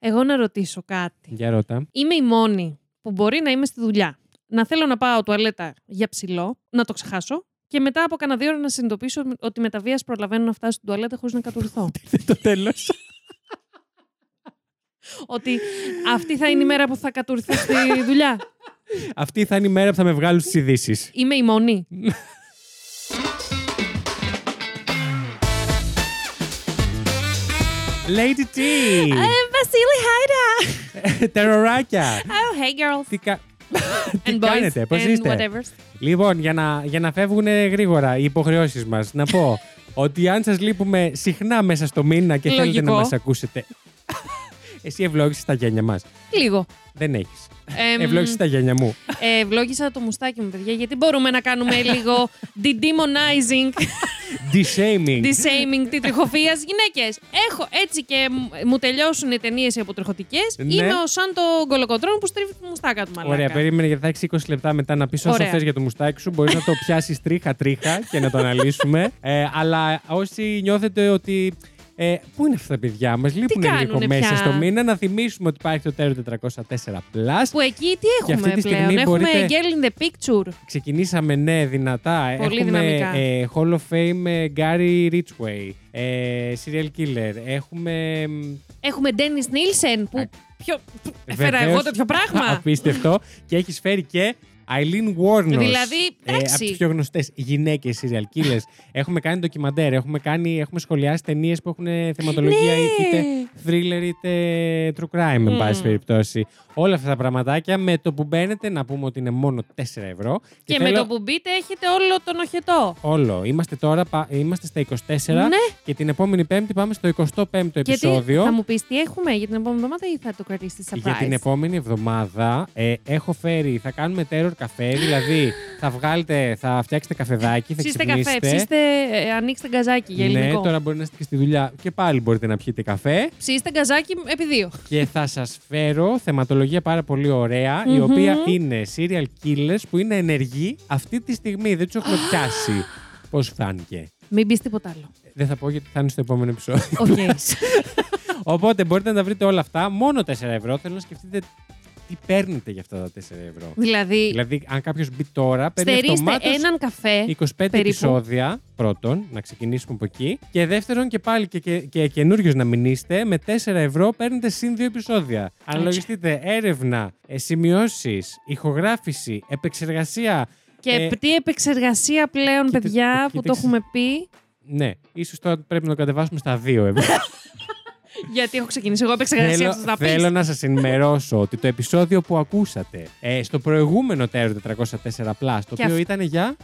Εγώ να ρωτήσω κάτι. Για ρώτα. Είμαι η μόνη που μπορεί να είμαι στη δουλειά, να θέλω να πάω τουαλέτα για ψηλό, να το ξεχάσω και μετά από κάνα 2 ώρες να συνειδητοποιήσω ότι με τα βίας προλαβαίνω να φτάσω στην τουαλέτα χωρίς να κατουρθώ. Το τέλος. Ότι αυτή θα είναι η μέρα που θα κατουρθώ στη δουλειά. Αυτή θα είναι η μέρα που θα με βγάλουν στις ειδήσεις. Είμαι η μόνη. Lady T! Βασίλη, χάιντα! Τεροράκια! Oh, hey girls! Τι κάνετε, πώς είστε? Λοιπόν, για να φεύγουν γρήγορα οι υποχρεώσεις μας, να πω ότι αν σας λείπουμε συχνά μέσα στο μήνα και θέλετε να μας ακούσετε... Εσύ ευλόγησες τα γένια μας. Λίγο. Δεν έχεις. Ευλόγησες τα γένια μου. Ευλόγησα το μουστάκι μου, παιδιά, γιατί μπορούμε να κάνουμε λίγο de-demonizing. De-shaming. De-shaming τη τριχοφίας. Γυναίκες, έχω έτσι και μου τελειώσουν οι ταινίες οι αποτριχωτικές. Ναι. Είμαι σαν το γκολοκοτρόν που στρίβει τη μουστάκα του μαλάκα. Ωραία, περίμενε γιατί θα έχεις 20 λεπτά μετά να πεις όσο θες για το μουστάκι σου. Μπορείς να το πιάσεις τρίχα-τρίχα και να το αναλύσουμε. Αλλά όσοι νιώθετε ότι. Πού είναι αυτά τα παιδιά μας, λείπουν λίγο μέσα στο μήνα. Να θυμίσουμε ότι υπάρχει το Terror 404+. Που εκεί τι έχουμε πλέον, έχουμε Girl in the Picture. Ξεκινήσαμε, ναι, δυνατά. Πολύ δυναμικά. Έχουμε Hall of Fame Gary Ridgway, Serial Killer. Έχουμε Dennis Nielsen που έφερα εγώ τέτοιο πράγμα. Απίστευτο. Και έχεις φέρει και Aileen Warnos, δηλαδή, από τις πιο γνωστές γυναίκες serial killers. Έχουμε κάνει ντοκιμαντέρ, έχουμε σχολιάσει ταινίες που έχουν θεματολογία είτε thriller είτε true crime, εν πάση περιπτώσει. Όλα αυτά τα πραγματάκια με το που μπαίνετε, να πούμε ότι είναι μόνο 4 ευρώ. Και με το που μπείτε έχετε όλο τον οχετό. Όλο. Είμαστε τώρα, είμαστε στα 24 και την επόμενη Πέμπτη πάμε στο 25ο επεισόδιο. Θα μου πεις τι έχουμε για την επόμενη εβδομάδα ή θα το κρατήσεις surprise? Για την επόμενη εβδομάδα έχω φέρει, θα κάνουμε terror καφέ, δηλαδή θα φτιάξετε καφεδάκι, θα ξυπνήσετε. Ψήστε καφέ, ανοίξτε γκαζάκι για ελληνικό. Ναι, τώρα μπορεί να είστε και στη δουλειά και πάλι μπορείτε να πιείτε καφέ. Ψήστε γκαζάκι επί 2. Και θα σας φέρω θεματολογία πάρα πολύ ωραία, η οποία είναι serial killers που είναι ενεργοί αυτή τη στιγμή. Δεν τους έχουμε πιάσει. Πώς φάνηκε. Μην πεις τίποτα άλλο. Δεν θα πω γιατί θα είναι στο επόμενο επεισόδιο. Okay. Οπότε μπορείτε να τα βρείτε όλα αυτά. Μόνο 4 ευρώ. Θέλω να σκεφτείτε. Τι παίρνετε για αυτά τα 4 ευρώ. Δηλαδή αν κάποιος μπει τώρα, παίρνει αυτομάτως έναν καφέ. 25 περίπου. Επεισόδια. Πρώτον, να ξεκινήσουμε από εκεί. Και δεύτερον, και πάλι και καινούριος να μην είστε, με 4 ευρώ παίρνετε συν 2 επεισόδια. Αν λογιστείτε έρευνα, σημειώσεις, ηχογράφηση, επεξεργασία. Και τι επεξεργασία πλέον, κοίτα, παιδιά, που το έχουμε πει. Ναι, ίσως τώρα πρέπει να το κατεβάσουμε στα 2 ευρώ. Γιατί έχω ξεκινήσει εγώ επεξεργασία σας να πεις. Θέλω να σας ενημερώσω ότι το επεισόδιο που ακούσατε στο προηγούμενο Terror 404+, το οποίο ήταν για...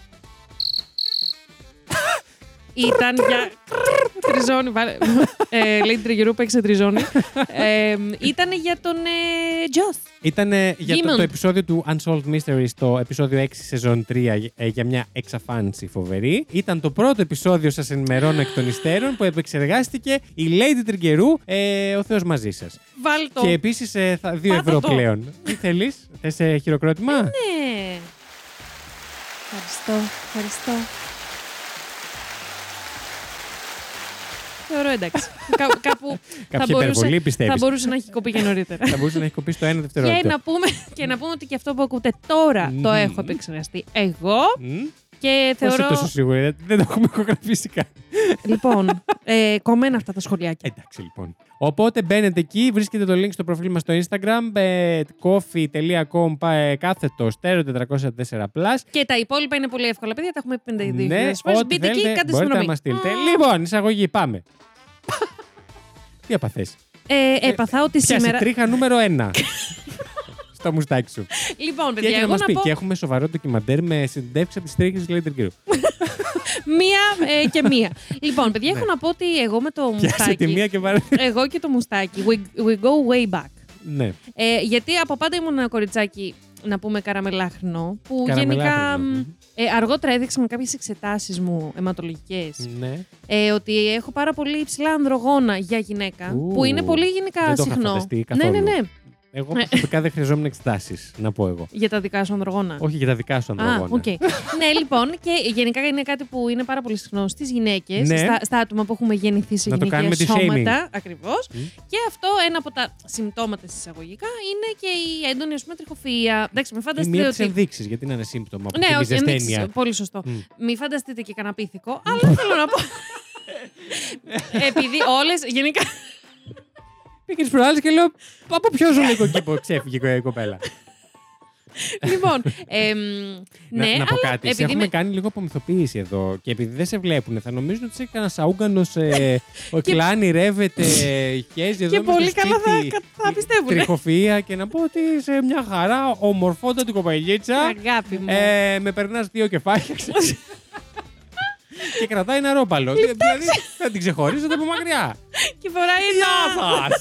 Ήταν για... Τριζόνι, βάλε... Lady Triggerou, παίξε τριζόνι. Ήταν για τον Joss. Ήταν για το επεisόδιο του Unsolved Mysteries, το επεισόδιο 6 σεζόν 3, για μια εξαφάνιση φοβερή. Ήταν το πρώτο επεισόδιο, σας ενημερώνω εκ των υστέρων, που επεξεργάστηκε η Lady Triggerou, ο Θεός μαζί σας. Βάλτο. Και επίσης 2 ευρώ πλέον. Τι θέλεις, θες χειροκρότημα? Ναι. Ευχαριστώ. Θεωρώ εντάξει. Κάπου θα μπορούσε να έχει κοπεί και νωρίτερα. Θα μπορούσε να έχει κοπεί στο 1 δευτερόλεπτο. Και να πούμε ότι και αυτό που ακούτε τώρα το έχω επεξεργαστεί εγώ. Και θεωρώ... Πώς είσαι τόσο σίγουρη, δεν το έχουμε ηχογραφήσει καν. Λοιπόν, κομμένα αυτά τα σχολιάκια. Εντάξει, λοιπόν. Οπότε μπαίνετε εκεί, βρίσκετε το link στο προφίλ μας στο Instagram, ko-fi.com, / Terror 404+. Και τα υπόλοιπα είναι πολύ εύκολα, παιδιά, τα έχουμε 52.000. Ναι, ό,τι θέλετε, μπορείτε να μας στείλετε. Λοιπόν, εισαγωγή, πάμε. Τι έπαθες? Έπαθα ότι σήμερα... τρίχα νούμερο 1. Το μουστάκι σου. Λοιπόν, παιδιά, εγώ να πω... Και έχουμε σοβαρό ντοκιμαντέρ με συνεντεύξεις από τις τρίχες Lady Triggerou. Μία. Λοιπόν, παιδιά, έχω να πω ότι εγώ με το μουστάκι... Πιάσε τη μία και πάρε... Εγώ και το μουστάκι. We go way back. Ναι. Γιατί από πάντα ήμουν ένα κοριτσάκι, να πούμε, καραμελάχρινο, που γενικά... αργότερα έδειξα με κάποιες εξετάσεις μου αιματολογικές ότι έχω πάρα πολύ υψηλά ανδρογόνα για γυναίκα, που είναι πολύ γενικά συχνό. Δεν το είχα φανταστεί καθόλου. Ναι. Εγώ προσωπικά δεν χρειαζόμουν εξετάσεις, να πω εγώ. Για τα δικά σου ανδρογόνα. Όχι, για τα δικά σου ανδρογόνα. Okay. Ναι, λοιπόν, και γενικά είναι κάτι που είναι πάρα πολύ συχνό στις γυναίκες, ναι. στα άτομα που έχουμε γεννηθεί σε γυναικεία σώματα. Ακριβώς. Και αυτό ένα από τα συμπτώματα εισαγωγικά είναι και η έντονη τριχοφυΐα. Εντάξει, μη φανταστείτε. Μία από τις ενδείξεις, γιατί είναι ένα σύμπτωμα που ναι, όχι, ενδείξεις, πολύ σωστό. Μη φανταστείτε και κανένα πίθηκο, αλλά θέλω να πω. Επειδή όλες γενικά. Πήγε τις προάλλες και λέω από ποιο ζωλικό κήπο ξέφυγε η κοπέλα. Λοιπόν, ναι, να πω κάτι, επειδή έχουμε κάνει λίγο απομυθοποίηση εδώ και επειδή δεν σε βλέπουν θα νομίζουν ότι είσαι κανένας αούγκανος, ο κλάνι ρεύεται, χέζει εδώ και πολύ καλά θα πιστεύουν. Τριχοφυΐα και να πω ότι είσαι μια χαρά, ομορφότατη κοπελίτσα. Αγάπη μου. Με περνάς δύο κεφάλια και κρατάει ένα ρόπαλο. Δηλαδή θα την ξεχωρίζετε από μακριά. Και φοράει ένα.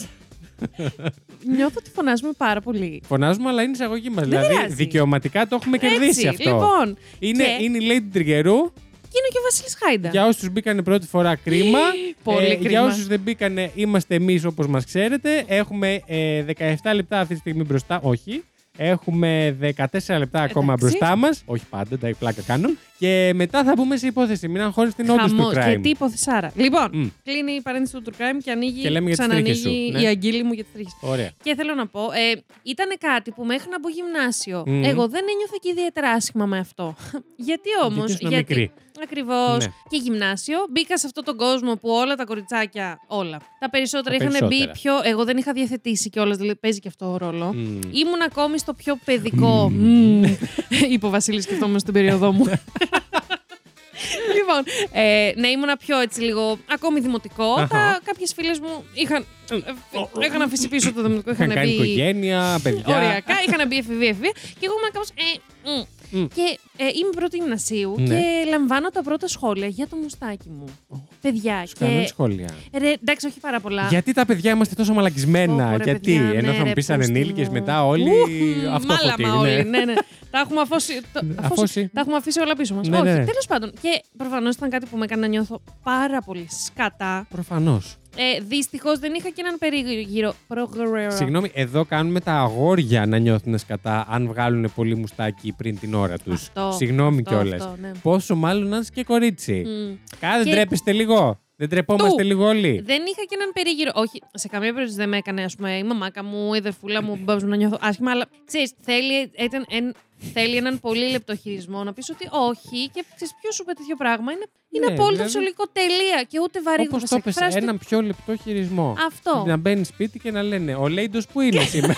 Νιώθω ότι φωνάζουμε πάρα πολύ. Φωνάζουμε, αλλά είναι εισαγωγή μας. Δηλαδή δικαιωματικά το έχουμε κερδίσει αυτό. Λοιπόν, είναι η Lady Triggerou. Και είναι και ο Βασίλης Χάιντα. Για όσους μπήκανε πρώτη φορά, κρίμα. Πολύ κρίμα. Για όσους δεν μπήκανε, είμαστε εμείς όπως μας ξέρετε. Έχουμε 17 λεπτά αυτή τη στιγμή μπροστά. Όχι. Έχουμε 14 λεπτά ακόμα μπροστά μας. Όχι πάντα, τα πλάκα κάνουν. Και μετά θα μπούμε σε υπόθεση. Μην αγχώνεστε, είναι όντως true crime. Και τι υπόθεση άρα. Λοιπόν, κλείνει η παρένθεση του true crime και ανοίγει, ξανανοίγει η αγγίλη μου για τις τρίχες. Ωραία. Και θέλω να πω, ήταν κάτι που μέχρι να μπω γυμνάσιο, εγώ δεν ένιωθα και ιδιαίτερα άσχημα με αυτό. Γιατί όμως. Γιατί ακριβώς. Ναι. Και γυμνάσιο. Μπήκα σε αυτόν τον κόσμο που όλα τα κοριτσάκια, όλα. Τα περισσότερα είχαν μπει πιο. Εγώ δεν είχα διαθετήσει κιόλας, δηλαδή παίζει και αυτό ο ρόλο. Ήμουν ακόμη στο πιο παιδικό. Είπε ο Βασίλης, σκεφτόμουν στην περίοδό μου. Λοιπόν, ναι, ήμουνα πιο έτσι λίγο ακόμη δημοτικό. Κάποιες φίλες μου είχαν αφήσει πίσω το δημοτικό. Είχαν κάνει οικογένεια, παιδιά. Οριακά, είχαν μπει εφηβεία. Και εγώ ήμουν κάπως. Και είμαι πρώτη γυμνασίου και λαμβάνω τα πρώτα σχόλια για το μουστάκι μου. Παιδιά. Σκανούν σχόλια. Εντάξει, όχι πάρα πολλά. Γιατί τα παιδιά είμαστε τόσο μαλακισμένα. Γιατί ενώ θα μου πείσαν ενήλικες μετά όλοι. Μάλαμα όλοι. Τα έχουμε αφήσει όλα πίσω μας. Όχι, τέλος πάντων. Και προφανώς ήταν κάτι που με έκανε να νιώθω πάρα πολύ σκατά. Προφανώς. Δυστυχώς δεν είχα και έναν περίγυρο. Συγγνώμη, εδώ κάνουμε τα αγόρια να νιώθουν σκατά αν βγάλουν πολύ μουστάκι πριν την ώρα τους. Συγγνώμη κιόλας. Ναι. Πόσο μάλλον να είσαι και κορίτσι. Κάθε ντρέπεστε λίγο. Δεν τρεπόμαστε λίγο όλοι. Δεν είχα και έναν περίγυρο. Όχι, σε καμία περίπτωση δεν με έκανε, ας πούμε, η μαμάκα μου, η δερφούλα μου, μπαμπάς μου να νιώθω άσχημα. Αλλά ξέρεις, θέλει έναν πολύ λεπτό χειρισμό να πεις ότι όχι και ξέρεις ποιος σου είπε τέτοιο πράγμα. Είναι ναι, απόλυτα φυσιολογικό, τελεία. Και ούτε βαρύγδουπα. Όπως το πες, έναν πιο λεπτό χειρισμό. Αυτό. Να μπαίνει σπίτι και να λένε ο Λέιντος που είναι σήμερα.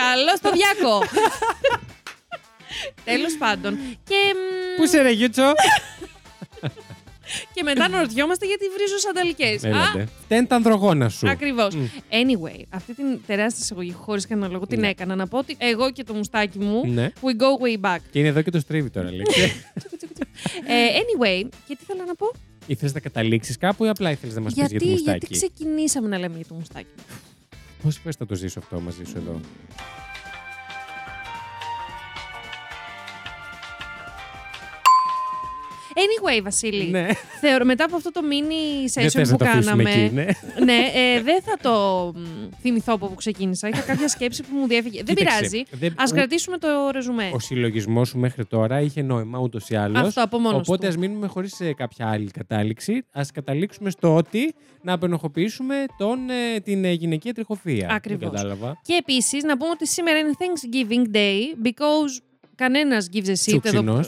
Καλό στο διάκο. Τέλος πάντων. Πού είσαι ρε Γιούτσο. Και μετά να ρωτιόμαστε γιατί βρίζω σανταλικές. Φταίνει τα ανδρογόνα σου. Ακριβώς. Anyway, αυτή την τεράστια εισαγωγή, χωρίς κανένα λόγο, την έκανα. Να πω ότι εγώ και το μουστάκι μου. We go way back. Και είναι εδώ και το στρίβει τώρα, λέει. Anyway, και τι θέλω να πω. Ήθελες να καταλήξεις κάπου ή απλά ήθελες να μας πεις για το μουστάκι. Γιατί ξεκινήσαμε να λέμε για το μουστάκι. Πώς πες θα το ζήσω αυτό μαζί σου εδώ. Anyway, Βασίλη, ναι. Θεωρώ, μετά από αυτό το mini session που κάναμε, εκεί, δεν θα το θυμηθώ από που ξεκίνησα. Είχα κάποια σκέψη που μου διέφυγε. Δεν πειράζει. Ας κρατήσουμε το ρεζουμέ. Ο συλλογισμός σου μέχρι τώρα είχε νόημα ούτως ή άλλως. Αυτό από μόνος του. Οπότε ας μείνουμε χωρίς κάποια άλλη κατάληξη. Ας καταλήξουμε στο ότι να απενοχοποιήσουμε την γυναικεία τριχοφυΐα. Ακριβώς. Και επίσης να πούμε ότι σήμερα είναι Thanksgiving Day, because κανένας gives a shit εδώ.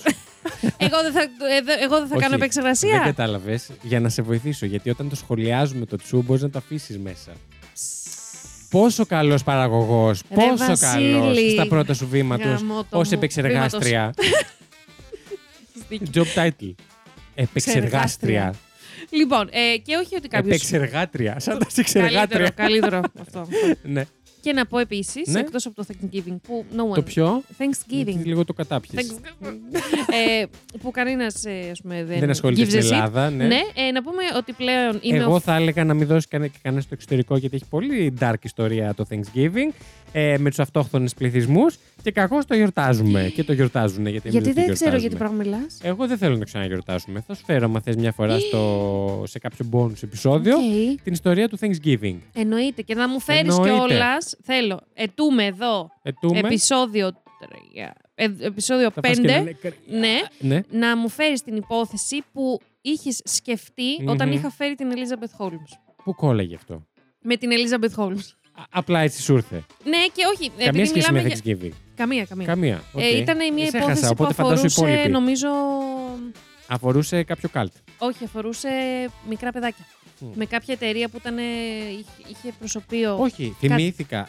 Εγώ δεν θα κάνω επεξεργασία. Δεν κατάλαβες, για να σε βοηθήσω. Γιατί όταν το σχολιάζουμε το τσου, μπορείς να το αφήσεις μέσα. Πόσο καλός παραγωγός, πόσο καλός στα πρώτα σου βήματα ως επεξεργάστρια. Job title. Επεξεργάστρια. Λοιπόν, και όχι ότι κάποιος. Επεξεργάτρια. Σαν τα εξεργάτρια. Καλύτερο αυτό. Ναι. Και να πω επίσης, εκτός από το Thanksgiving, που no one... Το πιο? Thanksgiving. Λίγο το κατάπιες. Που κανένας, ας πούμε, δεν ασχολείται στην Ελλάδα. Ναι, να πούμε ότι πλέον είναι... Εγώ θα έλεγα να μην δώσει κανένα στο εξωτερικό, γιατί έχει πολύ dark ιστορία το Thanksgiving, με τους αυτόχθονες πληθυσμούς και κακώς το γιορτάζουμε. Και το γιορτάζουν, γιατί δεν ξέρω γιατί πράγμα μιλάς. Εγώ δεν θέλω να το ξαναγιορτάσουμε. Θα σου φέρω, αν θες, μια φορά σε κάποιο bonus επεισόδιο την ιστορία του Thanksgiving. Εννοείται. Και να μου φέρεις κιόλας. θέλω. Ετούμε εδώ. Ετούμε. Επεισόδιο 3. Επεισόδιο 5. Ναι. Να μου φέρεις την υπόθεση που είχες σκεφτεί όταν είχα φέρει την Elizabeth Holmes. Πού κόλλαγε αυτό? Με την Elizabeth Holmes. Απλά έτσι σου ήρθε. Ναι, και όχι. Καμία σχέση με Thanksgiving. Καμία. Okay. Ήταν μια υπόθεση που αφορούσε, νομίζω. Αφορούσε κάποιο cult. Όχι, αφορούσε μικρά παιδάκια. Με κάποια εταιρεία που ήταν, είχε προσωπείο. Όχι, θυμήθηκα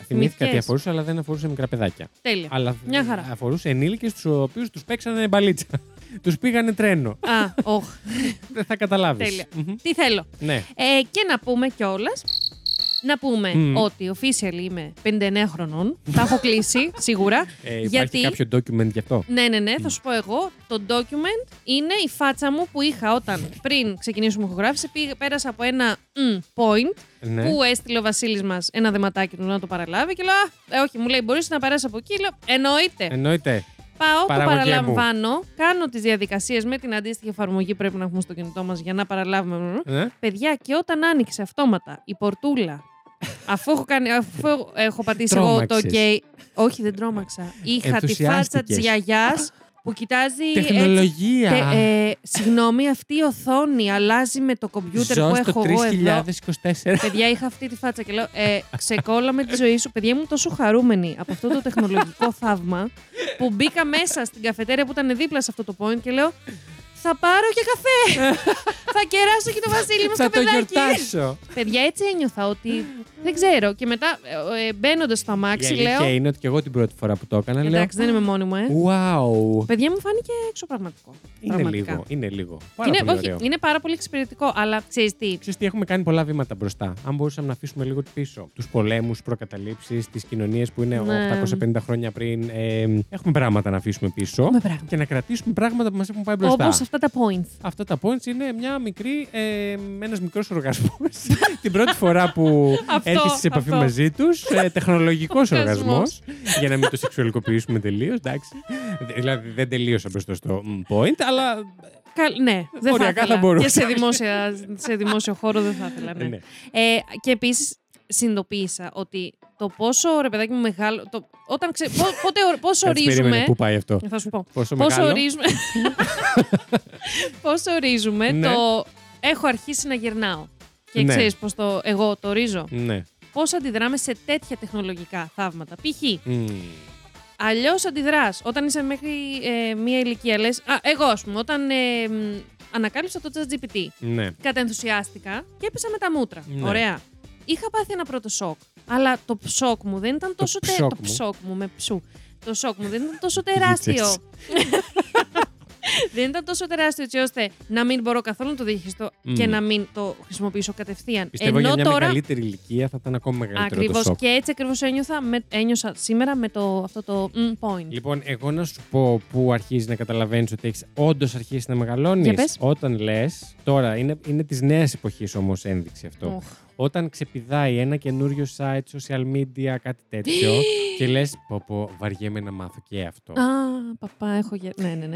τι αφορούσε, αλλά δεν αφορούσε μικρά παιδάκια. Τέλεια. Αλλά μια χαρά. Αφορούσε ενήλικες, τους οποίους τους παίξανε μπαλίτσα. Τους πήγανε τρένο. Δεν θα καταλάβεις. Τέλεια. Τι θέλω. Ναι. Και να πούμε κιόλας. Να πούμε ότι official είμαι 59 χρονών. Τα έχω κλείσει σίγουρα. Υπάρχει κάποιο document γι' αυτό? Ναι, θα σου πω εγώ. Το document είναι η φάτσα μου που είχα όταν πριν ξεκινήσουμε ηχογράφηση. Πέρασα από ένα point που έστειλε ο Βασίλης μας ένα δεματάκι του να το παραλάβει. Και λέω, όχι, μου λέει, μπορείς να περάσεις από εκεί. Λέω, εννοείται. Πάω, το παραλαμβάνω, κάνω τις διαδικασίες με την αντίστοιχη εφαρμογή πρέπει να έχουμε στο κινητό μας για να παραλάβουμε. Παιδιά, και όταν άνοιξε αυτόματα η πορτούλα, αφού έχω πατήσει εγώ το OK, όχι, δεν τρόμαξα. Είχα τη φάτσα της γιαγιάς που κοιτάζει. Τεχνολογία. Συγγνώμη, αυτή η οθόνη αλλάζει με το κομπιούτερ που έχω εγώ εδώ. 2024. Παιδιά, είχα αυτή τη φάτσα και λέω, ξεκόλαμε τη ζωή σου. Παιδιά, ήμουν τόσο χαρούμενη από αυτό το τεχνολογικό θαύμα που μπήκα μέσα στην καφετέρια που ήταν δίπλα σε αυτό το point και λέω, θα πάρω και καφέ. Θα κεράσω και το Βασίλη μας καφεδάκι. Θα το γιορτάσω. Παιδιά, έτσι ένιωθα ότι δεν ξέρω. Και μετά μπαίνοντας στο αμάξι, λέω. Η αλήθεια είναι ότι και εγώ την πρώτη φορά που το έκανα. Εντάξει, δεν είμαι μόνη μου, Wow. Παιδιά, μου φάνηκε εξωπραγματικό. Είναι λίγο. Είναι πάρα πολύ εξυπηρετικό, αλλά ξέρεις τι. Έχουμε κάνει πολλά βήματα μπροστά. Αν μπορούσαμε να αφήσουμε λίγο πίσω τους πολέμους, προκαταλήψεις, τις κοινωνίες που είναι 850 χρόνια πριν. Έχουμε πράγματα να αφήσουμε πίσω και να κρατήσουμε πράγματα που μας έχουν πάει μπροστά. Αυτά τα points. Αυτά τα points είναι μια μικρή, ένας μικρός οργασμός. Την πρώτη φορά που έρχεσαι σε επαφή μαζί τους, τεχνολογικός οργασμός, για να μην το σεξουαλικοποιήσουμε τελείως, εντάξει. Δηλαδή δεν τελείωσα μπροστά στο point, αλλά... Ναι, δεν θα ήθελα. Και σε δημόσιο χώρο δεν θα ήθελα. Ναι. Και επίσης συνειδητοποίησα ότι το πόσο, ρε παιδάκι μου, μεγάλο... Πόσο ορίζουμε... Πού πάει αυτό. Θα σου πω. Πόσο ορίζουμε το... Έχω αρχίσει να γυρνάω. Και ξέρεις πώς εγώ το ορίζω. Ναι. Πώς αντιδράμε σε τέτοια τεχνολογικά θαύματα. Π.χ. Αλλιώς αντιδράς. Όταν είσαι μέχρι μία ηλικία, λες... Εγώ, ας πούμε, όταν... ανακάλυψα το ChatGPT. Ναι. Κατενθουσιάστηκα και έπεσα με τα μούτρα. Ναι. Ωραία. Είχα πάθει ένα πρώτο σοκ, αλλά το σοκ μου δεν ήταν τόσο τεράστιο. Το σοκ μου δεν ήταν τόσο τεράστιο. Δεν ήταν τόσο τεράστιο έτσι ώστε να μην μπορώ καθόλου να το διαχειριστώ και να μην το χρησιμοποιήσω κατευθείαν. Πιστεύω ενώ για μια μεγαλύτερη ηλικία θα ήταν ακόμα μεγαλύτερο το σοκ. Και έτσι ακριβώς ένιωσα σήμερα με αυτό το point. Λοιπόν, εγώ να σου πω που αρχίζει να καταλαβαίνεις ότι έχεις όντως αρχίσει να μεγαλώνεις. Όταν λες, τώρα είναι της νέας εποχής όμως ένδειξη αυτό. Όταν ξεπηδάει ένα καινούριο site, social media, κάτι τέτοιο και λες, πω, βαριέμαι να μάθω και αυτό. Παπά, έχω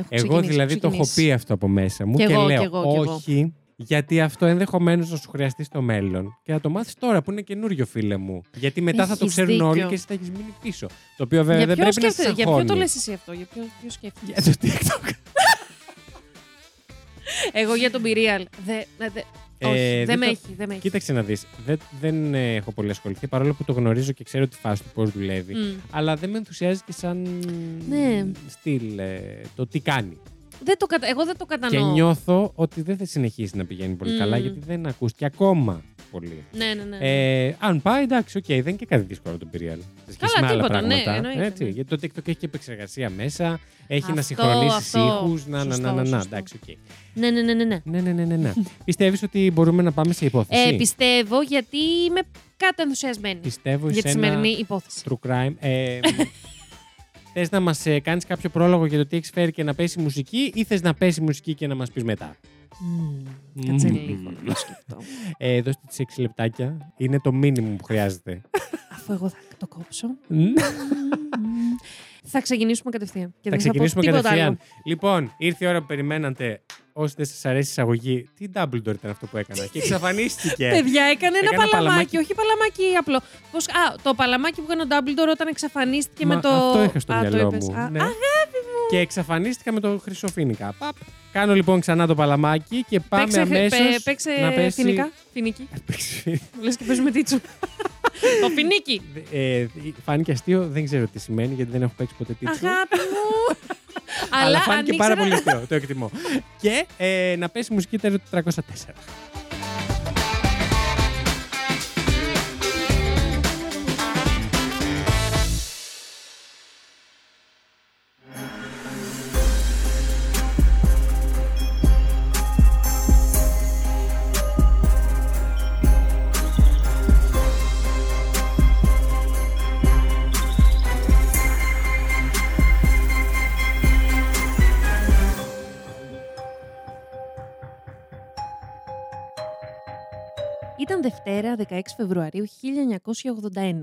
εγώ δηλαδή το έχω πει αυτό από μέσα μου και λέω όχι, γιατί αυτό ενδεχομένως να σου χρειαστεί στο μέλλον και να το μάθεις τώρα που είναι καινούριο, φίλε μου. Γιατί μετά θα το ξέρουν όλοι και εσύ θα έχεις μείνει πίσω. Το οποίο βέβαια δεν πρέπει να σε αγχώνει. Για ποιο το λες εσύ αυτό, για ποιο σκέφτεσαι? Για το TikTok. Εγώ για τον Μπιριάλ. Όχι, δεν με έχει. Κοίταξε να δεις. Δεν έχω πολύ ασχοληθεί, παρόλο που το γνωρίζω και ξέρω τη φάση του πώς δουλεύει. Αλλά δεν με ενθουσιάζει και σαν στυλ το τι κάνει. Εγώ δεν το κατανοώ. Και νιώθω ότι δεν θα συνεχίσει να πηγαίνει πολύ καλά, γιατί δεν ακούστηκε ακόμα πολύ. Ναι. Αν πάει, εντάξει, δεν είναι και κάτι δύσκολο τον Πυριάλ. Καλά, τίποτα. Ναι, γιατί το TikTok έχει και επεξεργασία μέσα, έχει να συγχρονίσει ήχους. Ναι. Πιστεύεις ότι μπορούμε να πάμε σε υπόθεση? Πιστεύω, γιατί είμαι κάτω ενθουσιασμένη για τη σημερινή υπόθεση. True crime. Θες να μας κάνεις κάποιο πρόλογο για το τι έχεις φέρει και να πέσει μουσική, ή θες να πέσει μουσική και να μας πεις μετά? Κάτσε λίγο να σκεφτώ. Δώστε τις 6 λεπτάκια. Είναι το μήνυμο που χρειάζεται. Αφού εγώ θα το κόψω. Θα ξεκινήσουμε κατευθείαν. Και θα ξεκινήσουμε κατευθείαν. Λοιπόν, ήρθε η ώρα που περιμένατε. Όσοι δεν σας αρέσει η εισαγωγή, τι Dumbledore ήταν αυτό που έκανα. Και εξαφανίστηκε. Παιδιά, έκανε ένα παλαμάκι. Όχι παλαμάκι απλό. Πώς, το παλαμάκι που έκανε ο Dumbledore όταν εξαφανίστηκε με το. Αυτό είχα στο μυαλό μου. Ναι. Αγάπη μου. Και εξαφανίστηκα με το χρυσοφίνικα. Παπ. Κάνω λοιπόν ξανά το παλαμάκι και πάμε αμέσως. Παίξε φινικά. Φινίκι. Λες και παίζουμε τίτσο. Το φινίκι. Φάνηκε αστείο, δεν ξέρω τι σημαίνει γιατί δεν έχω παίξει ποτέ τίτσο. Αγάπη μου. Αλλά φάνηκε πάρα πολύ αστείο, το εκτιμώ. Και να πέσει η μουσική του 304. Ήταν Δευτέρα, 16 Φεβρουαρίου 1981.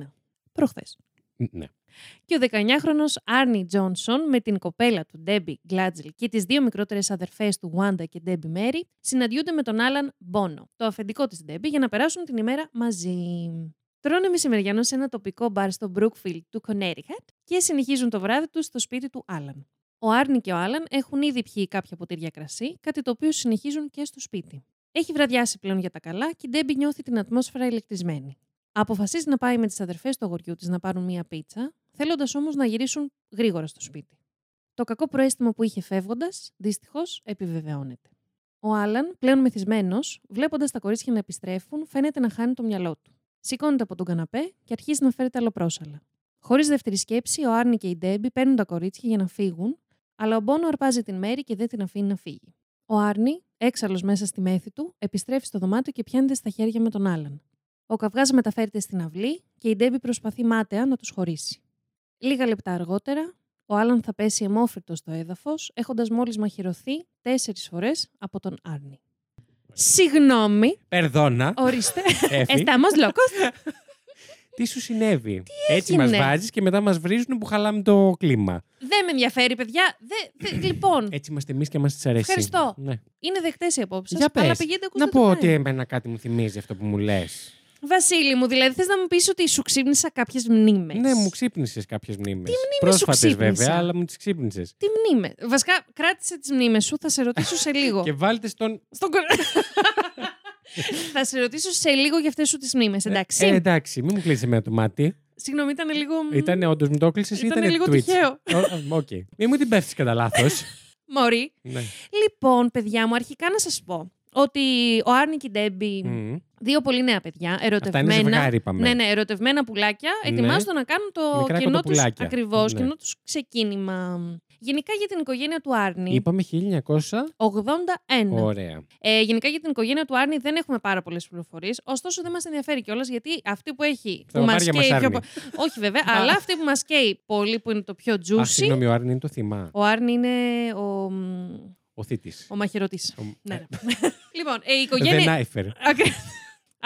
Προχθές. Ναι. Και ο 19χρονος Άρνι Τζόνσον με την κοπέλα του Ντέμπι Γκλάτζελ και τις δύο μικρότερες αδερφές του Γουάντα και Ντέμπι Μέρι συναντιούνται με τον Άλαν Μπόνο, το αφεντικό της Ντέμπι, για να περάσουν την ημέρα μαζί. Τρώνε μεσημεριανό σε ένα τοπικό μπαρ στο Brookfield του Connecticut και συνεχίζουν το βράδυ τους στο σπίτι του Άλαν. Ο Άρνι και ο Άλαν έχουν ήδη πιει κάποια ποτήρια κρασί, κάτι το οποίο συνεχίζουν και στο σπίτι. Έχει βραδιάσει πλέον για τα καλά και η Ντέμπι νιώθει την ατμόσφαιρα ηλεκτρισμένη. Αποφασίζει να πάει με τις αδερφές του αγοριού της να πάρουν μία πίτσα, θέλοντας όμως να γυρίσουν γρήγορα στο σπίτι. Το κακό προαίσθημα που είχε φεύγοντας, δυστυχώς, επιβεβαιώνεται. Ο Άλαν, πλέον μεθυσμένος, βλέποντας τα κορίτσια να επιστρέφουν, φαίνεται να χάνει το μυαλό του. Σηκώνεται από τον καναπέ και αρχίζει να φέρεται αλλοπρόσαλα. Χωρίς δεύτερη σκέψη, ο Άρνι και η Ντέμπι παίρνουν τα κορίτσια για να φύγουν, αλλά ο Μπόνο αρπάζει την Μέρι και δεν την αφήνει να φύγει. Ο Άρνι, έξαλλος μέσα στη μέθη του, επιστρέφει στο δωμάτιο και πιάνεται στα χέρια με τον Άλαν. Ο καυγάς μεταφέρεται στην αυλή και η Ντέμπι προσπαθεί μάταια να τους χωρίσει. Λίγα λεπτά αργότερα, ο Άλαν θα πέσει αιμόφυρτος στο έδαφος, έχοντας μόλις μαχαιρωθεί 4 φορές από τον Άρνι. Συγγνώμη. Περδόνα. Ορίστε. Estamos locos. Τι σου συνέβη. Έτσι μας βάζεις και μετά μας βρίζουν που χαλάμε το κλίμα. Δεν με ενδιαφέρει, παιδιά. Λοιπόν. Έτσι είμαστε εμείς και μας τις αρέσει. Ευχαριστώ. Ναι. Είναι δεκτές οι απόψεις σας. Αλλά πηγαίνετε ακούστε. Να πω ότι εμένα κάτι μου θυμίζει αυτό που μου λες. Βασίλη μου, δηλαδή θες να μου πεις ότι σου ξύπνησα κάποιες μνήμες. Ναι, μου ξύπνησες κάποιες μνήμες. Τι μνήμες πρόσφατες, σου ξύπνησα. Βέβαια, αλλά μου τις ξύπνησες. Τι μνήμες. Βασικά, κράτησε τις μνήμες σου, θα σε ρωτήσω σε λίγο. Και βάλτε στον. Θα σε ρωτήσω σε λίγο για αυτές σου τις μνήμες, εντάξει. Εντάξει, μην μου κλείσεις εμένα το μάτι. Συγγνώμη, ήταν λίγο. Ήταν όντως, μου το κλείσεις ή ήταν λίγο τυχαίο. Okay. Μην μου την πέφτεις κατά λάθος. Μωρή. Ναι. Λοιπόν, παιδιά μου, αρχικά να σας πω ότι ο Άρνι και η Ντέμπι, δύο πολύ νέα παιδιά, ερωτευμένα. Ζευγάρι, ναι, ερωτευμένα πουλάκια, ετοιμάζονται να κάνουν το κοινό τους ακριβώς, ναι. Κοινό τους ξεκίνημα. Γενικά για την οικογένεια του Άρνι. Είπαμε 1981. Ωραία. Γενικά για την οικογένεια του Άρνι δεν έχουμε πάρα πολλές πληροφορίες. Ωστόσο δεν μας ενδιαφέρει κιόλας γιατί αυτή που έχει. Που μας καίει πιο... Όχι βέβαια, αλλά αυτή που μας καίει πολύ που είναι το πιο juicy. Α, συγγνώμη, ο Άρνι είναι το θύμα. Ο Άρνι είναι ο. Ο θήτης. Ο μαχαιρωτής. Ναι. Λοιπόν, η οικογένεια.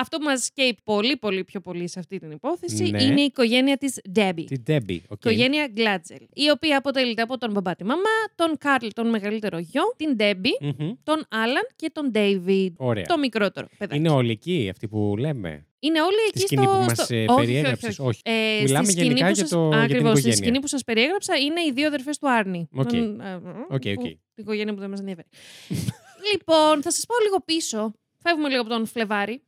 Αυτό που μας καίει πολύ, πολύ πιο πολύ σε αυτή την υπόθεση είναι η οικογένεια της Ντέμπι. Τη Ντέμπι, okay. Οικογένεια Γκλάτζελ. Η οποία αποτελείται από τον μπαμπά, τη μαμά, τον Κάρλ, τον μεγαλύτερο γιο, την Ντέμπι, τον Άλαν και τον Ντέιβιντ. Το μικρότερο παιδάκι. Είναι όλοι εκεί αυτοί που λέμε. Είναι όλοι εκεί σκηνή που μας περιέγραψες. Όχι. Μιλάμε γενικά για την οικογένεια. Στη σκηνή που σας περιέγραψα είναι οι δύο αδερφές του Άρνι. Την οικογένεια που δεν μας ενδιαφέρει. Λοιπόν, θα σας πάω λίγο πίσω. Φεύγουμε λίγο από τον Φλεβάρι.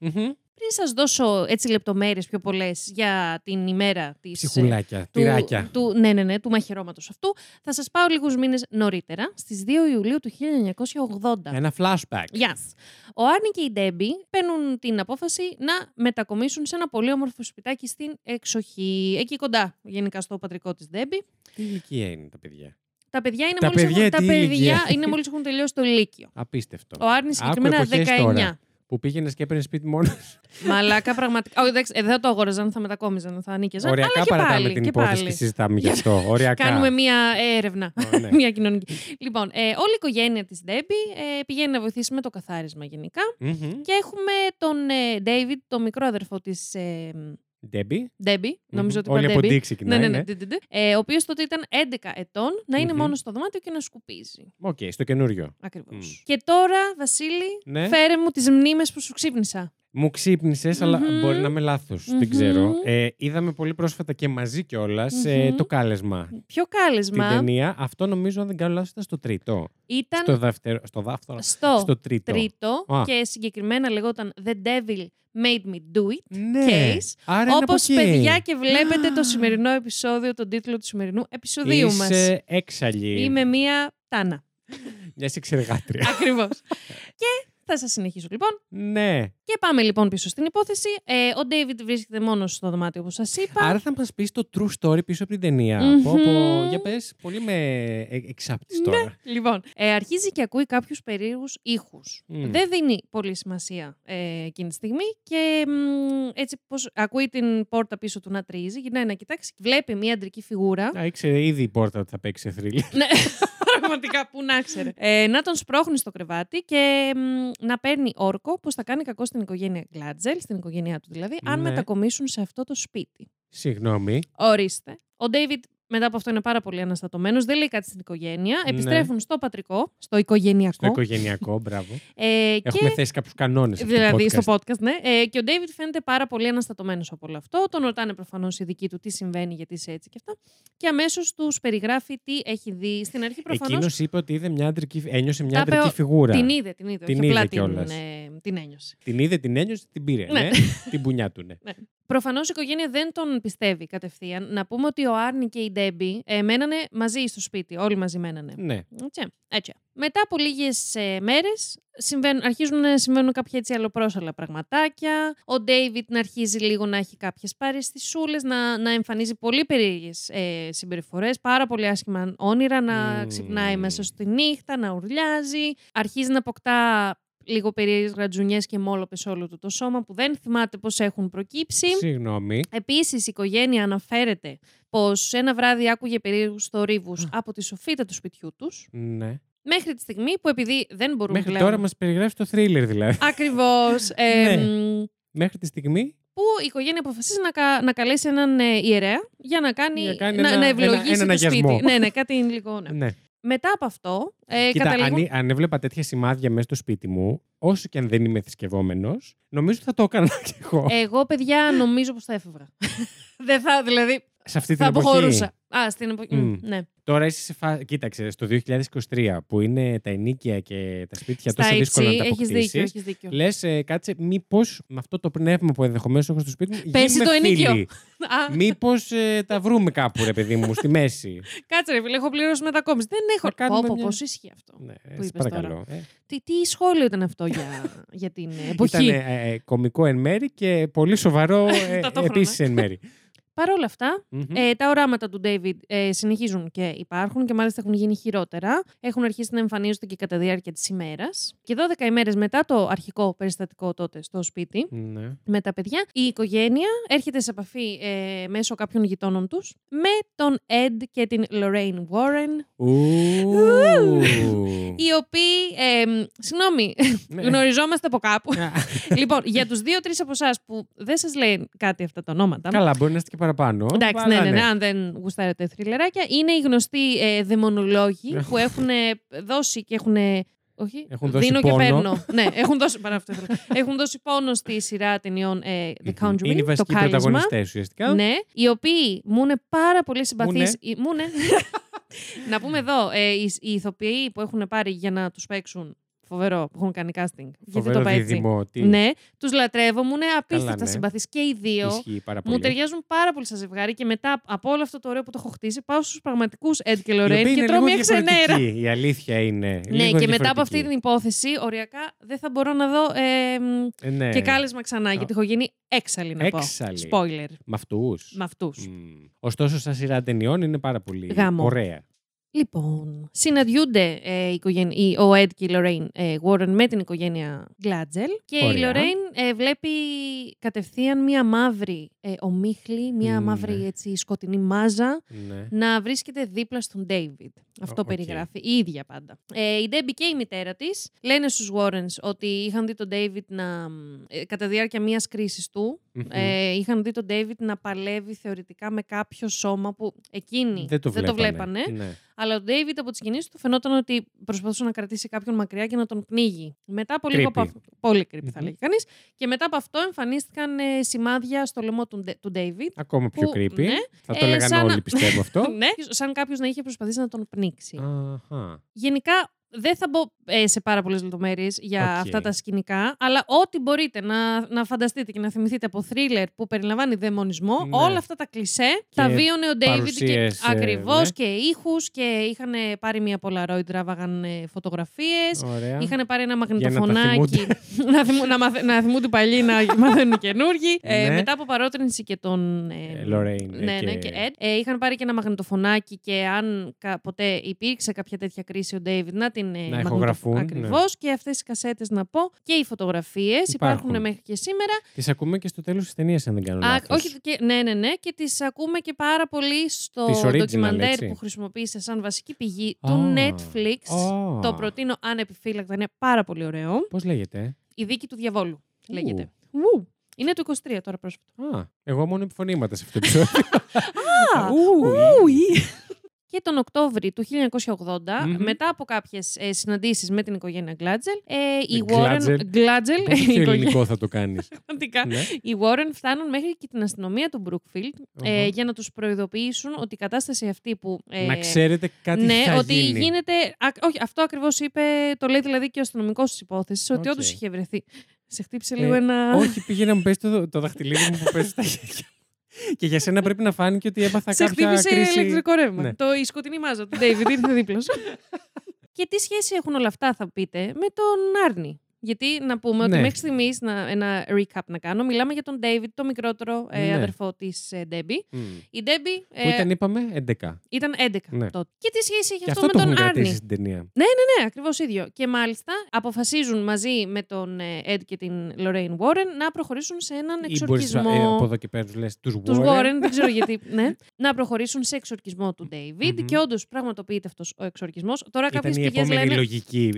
Πριν σας δώσω έτσι λεπτομέρειες πιο πολλές για την ημέρα της. Ψυχουλάκια, τυράκια. Ναι, του μαχαιρώματος αυτού. Θα σας πάω λίγους μήνες νωρίτερα, στις 2 Ιουλίου του 1980. Ένα flashback. Yes. Ο Άρνι και η Ντέμπι παίρνουν την απόφαση να μετακομίσουν σε ένα πολύ όμορφο σπιτάκι στην εξοχή. Εκεί κοντά, γενικά στο πατρικό της Ντέμπι. Τι ηλικία είναι τα παιδιά. Τα παιδιά είναι μόλις έχουν τελειώσει το Λύκειο. Απίστευτο. Ο Άρνι συγκεκριμένα 19. Τώρα, που πήγαινε και έπαιρνε σπίτι μόνος. Μαλάκα, πραγματικά. Δεν θα το αγόραζαν, θα μετακόμιζαν, θα ανήκεζαν. Οριακά παρατάμε την υπόθεση και συζητάμε γι' αυτό. Κάνουμε μία έρευνα. Μία κοινωνική. Λοιπόν, όλη η οικογένεια της Ντέμπι πηγαίνει να βοηθήσει με το καθάρισμα γενικά. Και έχουμε τον Ντέιβιντ, τον μικρό αδερφό της Debbie, νομίζω ότι ήταν Debbie. Ο οποίος τότε ήταν 11 ετών, να είναι μόνο στο δωμάτιο και να σκουπίζει. Οκ, στο καινούριο. Ακριβώς. Και τώρα, Βασίλη, φέρε μου τις μνήμες που σου ξύπνησα. Μου ξύπνησες, αλλά μπορεί να είμαι λάθος, δεν ξέρω. Είδαμε πολύ πρόσφατα και μαζί κιόλας το κάλεσμα. Ποιο κάλεσμα? Την ταινία. Αυτό νομίζω, αν δεν κάνω λάθος, ήταν στο τρίτο. Ήταν στο τρίτο. Και συγκεκριμένα λεγόταν The Devil Made Me Do It. Ναι. Όπως παιδιά και βλέπετε το σημερινό επεισόδιο, τον τίτλο του σημερινού επεισοδίου μας. Είσαι έξαλλη. Είμαι μία τάνα. Μια εξεργάτρια. Ακριβώς. Και θα σας συνεχίσω λοιπόν. Ναι. Και πάμε λοιπόν πίσω στην υπόθεση. Ο David βρίσκεται μόνος στο δωμάτιο, όπως σας είπα. Άρα θα μας πεις το true story πίσω από την ταινία. Για πες, πολύ με εξάπτεις τώρα. Ναι. Λοιπόν, αρχίζει και ακούει κάποιους περίεργους ήχους. Δεν δίνει πολύ σημασία εκείνη τη στιγμή και έτσι πως ακούει την πόρτα πίσω του να τρίζει, γυρνάει να κοιτάξει, βλέπει μια αντρική φιγούρα. Ήξερε ήδη η πόρτα ότι θα παίξει θρύλι. Ναι. Πραγματικά, που να ξέρε. Να τον σπρώχνει στο κρεβάτι και να παίρνει όρκο πως θα κάνει κακό στην οικογένεια Γκλάτζελ, στην οικογένειά του δηλαδή, αν μετακομίσουν σε αυτό το σπίτι. Συγγνώμη. Ορίστε. Ο Ντέιβιντ μετά από αυτό είναι πάρα πολύ αναστατωμένος, δεν λέει κάτι στην οικογένεια. Επιστρέφουν στο πατρικό, στο οικογενειακό. Στο οικογενειακό, μπράβο. Έχουμε θέσει κάποιους κανόνες. Δηλαδή στο podcast, ναι. Και ο Ντέιβιντ φαίνεται πάρα πολύ αναστατωμένος από όλο αυτό. Τον ρωτάνε προφανώς οι δικοί του τι συμβαίνει, γιατί είσαι έτσι και αυτά. Και αμέσως τους περιγράφει τι έχει δει. Στην αρχή προφανώς. Εκείνος είπε ότι είδε μια αντρική, ένιωσε μια αντρική φιγούρα. Την είδε κιόλας. Την ένιωσε. Την ένιωσε, την πήρε. Ναι. Την πουνιά του, ναι. Προφανώς η οικογένεια δεν τον πιστεύει κατευθείαν. Να πούμε ότι ο Άρνη και η Ντέμπι μένανε μαζί στο σπίτι. Όλοι μαζί μένανε. Ναι. Έτσι. Μετά από λίγες μέρες αρχίζουν να συμβαίνουν κάποια έτσι αλλοπρόσαλα πραγματάκια. Ο Ντέιβιτ να αρχίζει λίγο να έχει κάποιες παραισθησούλες, να εμφανίζει πολύ περίεργες συμπεριφορές, πάρα πολύ άσχημα όνειρα, να ξυπνάει μέσα στη νύχτα, να ουρλιάζει. Αρχίζει να αποκτά λίγο περίεργες γρατζουνιές και μόλοπες όλο του το σώμα που δεν θυμάται πως έχουν προκύψει. Συγγνώμη. Επίσης η οικογένεια αναφέρεται πως ένα βράδυ άκουγε περίεργους θορύβους από τη σοφίτα του σπιτιού τους. Ναι. Μέχρι τη στιγμή που επειδή δεν μπορούμε μέχρι πλέον... τώρα μας περιγράφει το θρίλερ δηλαδή. Ακριβώς. Ναι. Μέχρι τη στιγμή που η οικογένεια αποφασίζει να καλέσει έναν ιερέα για να κάνει να ευλογήσει το σπίτι. Ναι, κάτι λίγο. Ναι. Μετά από αυτό. Κοίτα, αν έβλεπα τέτοια σημάδια μέσα στο σπίτι μου, όσο και αν δεν είμαι θρησκευόμενος, νομίζω ότι θα το έκανα κι εγώ. Εγώ, παιδιά, νομίζω πως θα έφευγα. Δεν θα, δηλαδή. Σε αυτή την εποχή. Θα αποχωρούσα. Στην εποχή. Ναι. Τώρα είσαι σε φάση. Κοίταξε, το 2023 που είναι τα ενοίκια και τα σπίτια τόσο δύσκολα να τα αποκτήσεις. Λες, κάτσε, μήπως με αυτό το πνεύμα που ενδεχομένως έχω στο σπίτι μου. Πέσει το ενοίκιο. Μήπως τα βρούμε κάπου, ρε παιδί μου, στη μέση. Κάτσε, ρε φίλε, έχω πληρώσει μετακόμιση. Δεν έχω. Πώς ισχύει αυτό. Που είπες τώρα. Τι σχόλιο ήταν αυτό για την εποχή. Ήταν κωμικό εν μέρη και πολύ σοβαρό επίσης εν μέρη. Παρ' όλα αυτά, τα οράματα του David συνεχίζουν και υπάρχουν και μάλιστα έχουν γίνει χειρότερα. Έχουν αρχίσει να εμφανίζονται και κατά διάρκεια της ημέρας. Και 12 ημέρες μετά το αρχικό περιστατικό τότε στο σπίτι, με τα παιδιά, η οικογένεια έρχεται σε επαφή μέσω κάποιων γειτόνων τους με τον Ed και την Lorraine Warren. Οι οποίοι, συγγνώμη, γνωριζόμαστε από κάπου. Λοιπόν, για τους 2-3 από εσάς που δεν σας λέει κάτι αυτά τα ονόματα. Καλά, μπορεί να είστε και παραπάνω. Εντάξει, ναι, αν δεν γουστάρετε θρυλεράκια. Είναι οι γνωστοί δαιμονολόγοι που έχουν δώσει και έχουν. Όχι, έχουν δώσει δίνω πόνο. Και παίρνω. Ναι, έχουν δώσει πόνο στη σειρά ταινιών The Conjuring. Είναι οι βασικοί πρωταγωνιστές ουσιαστικά. Ναι, οι οποίοι μου είναι πάρα πολύ συμπαθείς. Να πούμε εδώ, οι ηθοποιοί που έχουν πάρει για να τους παίξουν. Φοβερό, που έχουν κάνει casting. Φοβερό, γιατί το δίδυμο, τι... Ναι, τους λατρεύω, μου είναι απίστευτα συμπαθείς και οι δύο. Μου ταιριάζουν πάρα πολύ σαν ζευγάρι και μετά από όλο αυτό το ωραίο που το έχω χτίσει, πάω στους πραγματικούς Ed και Lorraine και τρώω μια ξενέρα. Η αλήθεια είναι. Ναι, και μετά από αυτή την υπόθεση, ωριακά δεν θα μπορώ να δω και κάλεσμα ξανά, γιατί έχω γίνει έξαλλη να πω. Spoiler. Με αυτούς. Ωστόσο, σαν σειρά ταινιών είναι πάρα πολύ ωραία. Λοιπόν, συναντιούνται ο Ed και η Lorraine Warren με την οικογένεια Glatzel και η Lorraine βλέπει κατευθείαν μία μαύρη ομίχλη, μία μαύρη έτσι, σκοτεινή μάζα να βρίσκεται δίπλα στον David. Αυτό περιγράφει. Η ίδια πάντα. Η Ντέμπι και η μητέρα της λένε στους Warrens ότι είχαν δει τον David να. Κατά διάρκεια μιας κρίσης του, είχαν δει τον David να παλεύει θεωρητικά με κάποιο σώμα που εκείνοι δεν το βλέπανε. Ναι. Αλλά ο David από τις κινήσεις του φαινόταν ότι προσπαθούσε να κρατήσει κάποιον μακριά και να τον πνίγει. Μετά από λίγο από αυτό. Πολύ creepy, θα λέγει κανείς. Και μετά από αυτό εμφανίστηκαν σημάδια στο λαιμό του David. Ακόμα πιο creepy. Ναι, θα το λέγανε σαν... όλοι, πιστεύω αυτό. Ναι, σαν κάποιος να είχε προσπαθήσει να τον πνίξει. Γενικά. Δεν θα μπω σε πάρα πολλές λεπτομέρειες για αυτά τα σκηνικά, αλλά ό,τι μπορείτε να φανταστείτε και να θυμηθείτε από thriller που περιλαμβάνει δαιμονισμό, όλα αυτά τα κλισέ τα βίωνε ο Ντέιβιντ και ακριβώς και ήχους και είχαν πάρει μια Polaroid, τράβαγαν φωτογραφίες, είχαν πάρει ένα μαγνητοφωνάκι να θυμούνται παλιοί να μαθαίνουν καινούργοι. Μετά από παρότρινση και τον Lorraine και Ed, είχαν πάρει και ένα μαγνητοφωνάκι και αν ποτέ υπήρξε κάποια τέτοια κρίση ο Ντέιβιντ να ηχογραφούν. Ακριβώς, και αυτές οι κασέτες να πω και οι φωτογραφίες υπάρχουν μέχρι και σήμερα. Τις ακούμε και στο τέλος της ταινίας, αν δεν κάνω λάθος. Ναι, και τις ακούμε και πάρα πολύ στο ντοκιμαντέρ που χρησιμοποίησε σαν βασική πηγή του Netflix. Το προτείνω ανεπιφύλακτα, είναι πάρα πολύ ωραίο. Πώς λέγεται? Η δίκη του διαβόλου λέγεται. Είναι το 23 τώρα πρόσφατα. Εγώ μόνο επιφωνήματα σε αυτό το επεισόδιο. Και τον Οκτώβρη του 1980, μετά από κάποιες συναντήσεις με την οικογένεια Γκλάτζελ, η Warren. Γκλάτζελ. Τι ελληνικό θα το κάνεις. Οι Warren φτάνουν μέχρι και την αστυνομία του Brookfield για να τους προειδοποιήσουν ότι η κατάσταση αυτή που. Να ξέρετε κάτι τέτοιο. Ναι, ότι γίνεται. Όχι, αυτό ακριβώς είπε, το λέει δηλαδή και ο αστυνομικός της υπόθεσης, ότι όντως είχε βρεθεί. Σε χτύπησε λίγο ένα. Όχι, πήγε να μου πέσει το δαχτυλίδι μου που πέσει στα χέρια. Και για σένα πρέπει να φάνηκε ότι έπαθα κάποια κρίση. Σε χτύπησε ηλεκτρικό ρεύμα. Ναι. Η σκοτεινή μάζα του David ήρθε δίπλα σου. Και τι σχέση έχουν όλα αυτά, θα πείτε, με τον Άρνη. Γιατί να πούμε ότι μέχρι στιγμής, ένα recap να κάνω, μιλάμε για τον David, το μικρότερο αδερφό της Debbie. Η Debbie. Που ήταν, είπαμε, 11. Ήταν 11 τότε. Και τι σχέση έχει αυτό με τον Άρνη. Στην ταινία. Ναι, ακριβώς ίδιο. Και μάλιστα αποφασίζουν μαζί με τον Ed και την Lorraine Warren να προχωρήσουν σε έναν εξορκισμό. Από εδώ και πέρα λες τους Warren, δεν ξέρω γιατί. Ναι. Να προχωρήσουν σε εξορκισμό του David. Και όντως πραγματοποιείται αυτός ο εξορκισμός. Τώρα κάποιες πηγές λένε. Λογική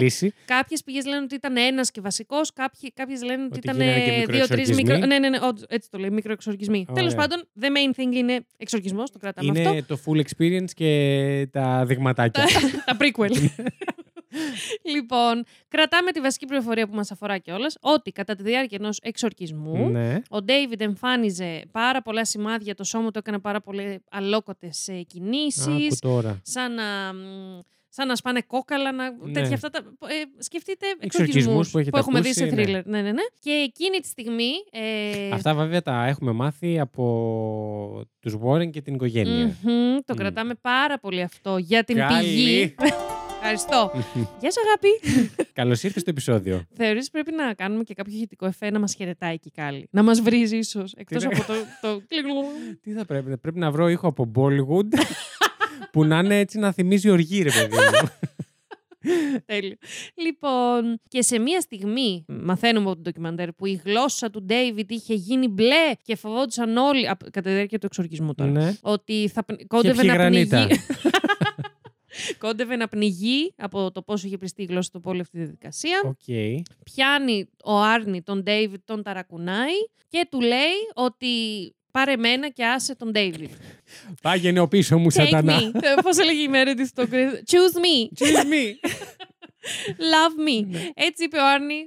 λύση. Κάποιες πηγές λένε ότι ήταν ένας και βασικός, κάποιες λένε ότι ήταν δύο-τρεις μικροεξορκισμοί. Ναι, έτσι το λέει, μικροεξορκισμοί. Τέλος πάντων, the main thing είναι εξορκισμός, το κρατάμε αυτό. Είναι το full experience και τα δειγματάκια. Τα prequel. Λοιπόν, κρατάμε τη βασική πληροφορία που μας αφορά κιόλας, ότι κατά τη διάρκεια ενός εξορκισμού ο Ντέιβιντ εμφάνιζε πάρα πολλά σημάδια, το σώμα του έκανε πάρα πολλές αλόκοτες κινήσεις, σαν να σπάνε κόκαλα, τέτοια αυτά τα. Σκεφτείτε εξορκισμούς που έχουμε ακούσει, δει σε thriller. Ναι. Και εκείνη τη στιγμή. Αυτά βέβαια τα έχουμε μάθει από τους Warren και την οικογένεια. Το κρατάμε πάρα πολύ αυτό για την πηγή. Ευχαριστώ. Γεια σου, αγάπη. Καλώς ήρθες στο επεισόδιο. Θεωρείς πρέπει να κάνουμε και κάποιο ηχητικό εφέ να μας χαιρετάει εκεί κάλλη. Να μας βρίζει ίσως. Εκτός από το. Τι θα πρέπει να βρω ήχο από Bollywood. Που να είναι έτσι να θυμίζει οργή, ρε παιδί μου. Τέλειο. Λοιπόν, και σε μία στιγμή μαθαίνουμε από τον ντοκιμαντέρ που η γλώσσα του Ντέιβιντ είχε γίνει μπλε και φοβόντουσαν όλοι. Κατά τη διάρκεια του εξορκισμού τώρα. Ναι. Ότι θα κόντευε να πνιγεί. Κόντευε να πνιγεί από το πόσο είχε πριστεί η γλώσσα του από όλη αυτή τη διαδικασία. Πιάνει ο Άρνη τον Ντέιβιντ, τον ταρακουνάει και του λέει ότι. Πάρε εμένα και άσε τον David. Πάγαινε ο πίσω μου, σατανά. Πώς έλεγε η μέρα της στο κρύο. Choose me. Choose me. Love me. Έτσι είπε ο Άρνη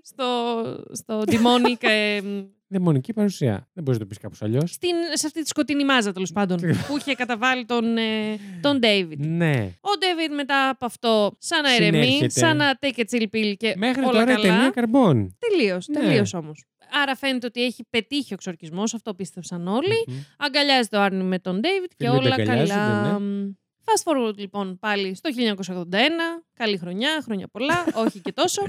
στο ντιμόνι και. Δαιμονική παρουσία. Δεν μπορείς να το πεις κάπως αλλιώς. Σε αυτή τη σκοτεινή μάζα, τέλος πάντων, που είχε καταβάλει τον David. Ναι. Ο David μετά από αυτό, σαν να ηρεμεί, σαν να take a chill pill και μέχρι όλα τώρα καλά. Ταινία καρμπών. Τελείως όμως. Άρα φαίνεται ότι έχει πετύχει ο εξορκισμός, αυτό πίστεψαν όλοι. Αγκαλιάζεται ο Άρνη με τον David και όλα καλά. Fast forward λοιπόν πάλι στο 1981. Καλή χρονιά, χρόνια πολλά, όχι και τόσο.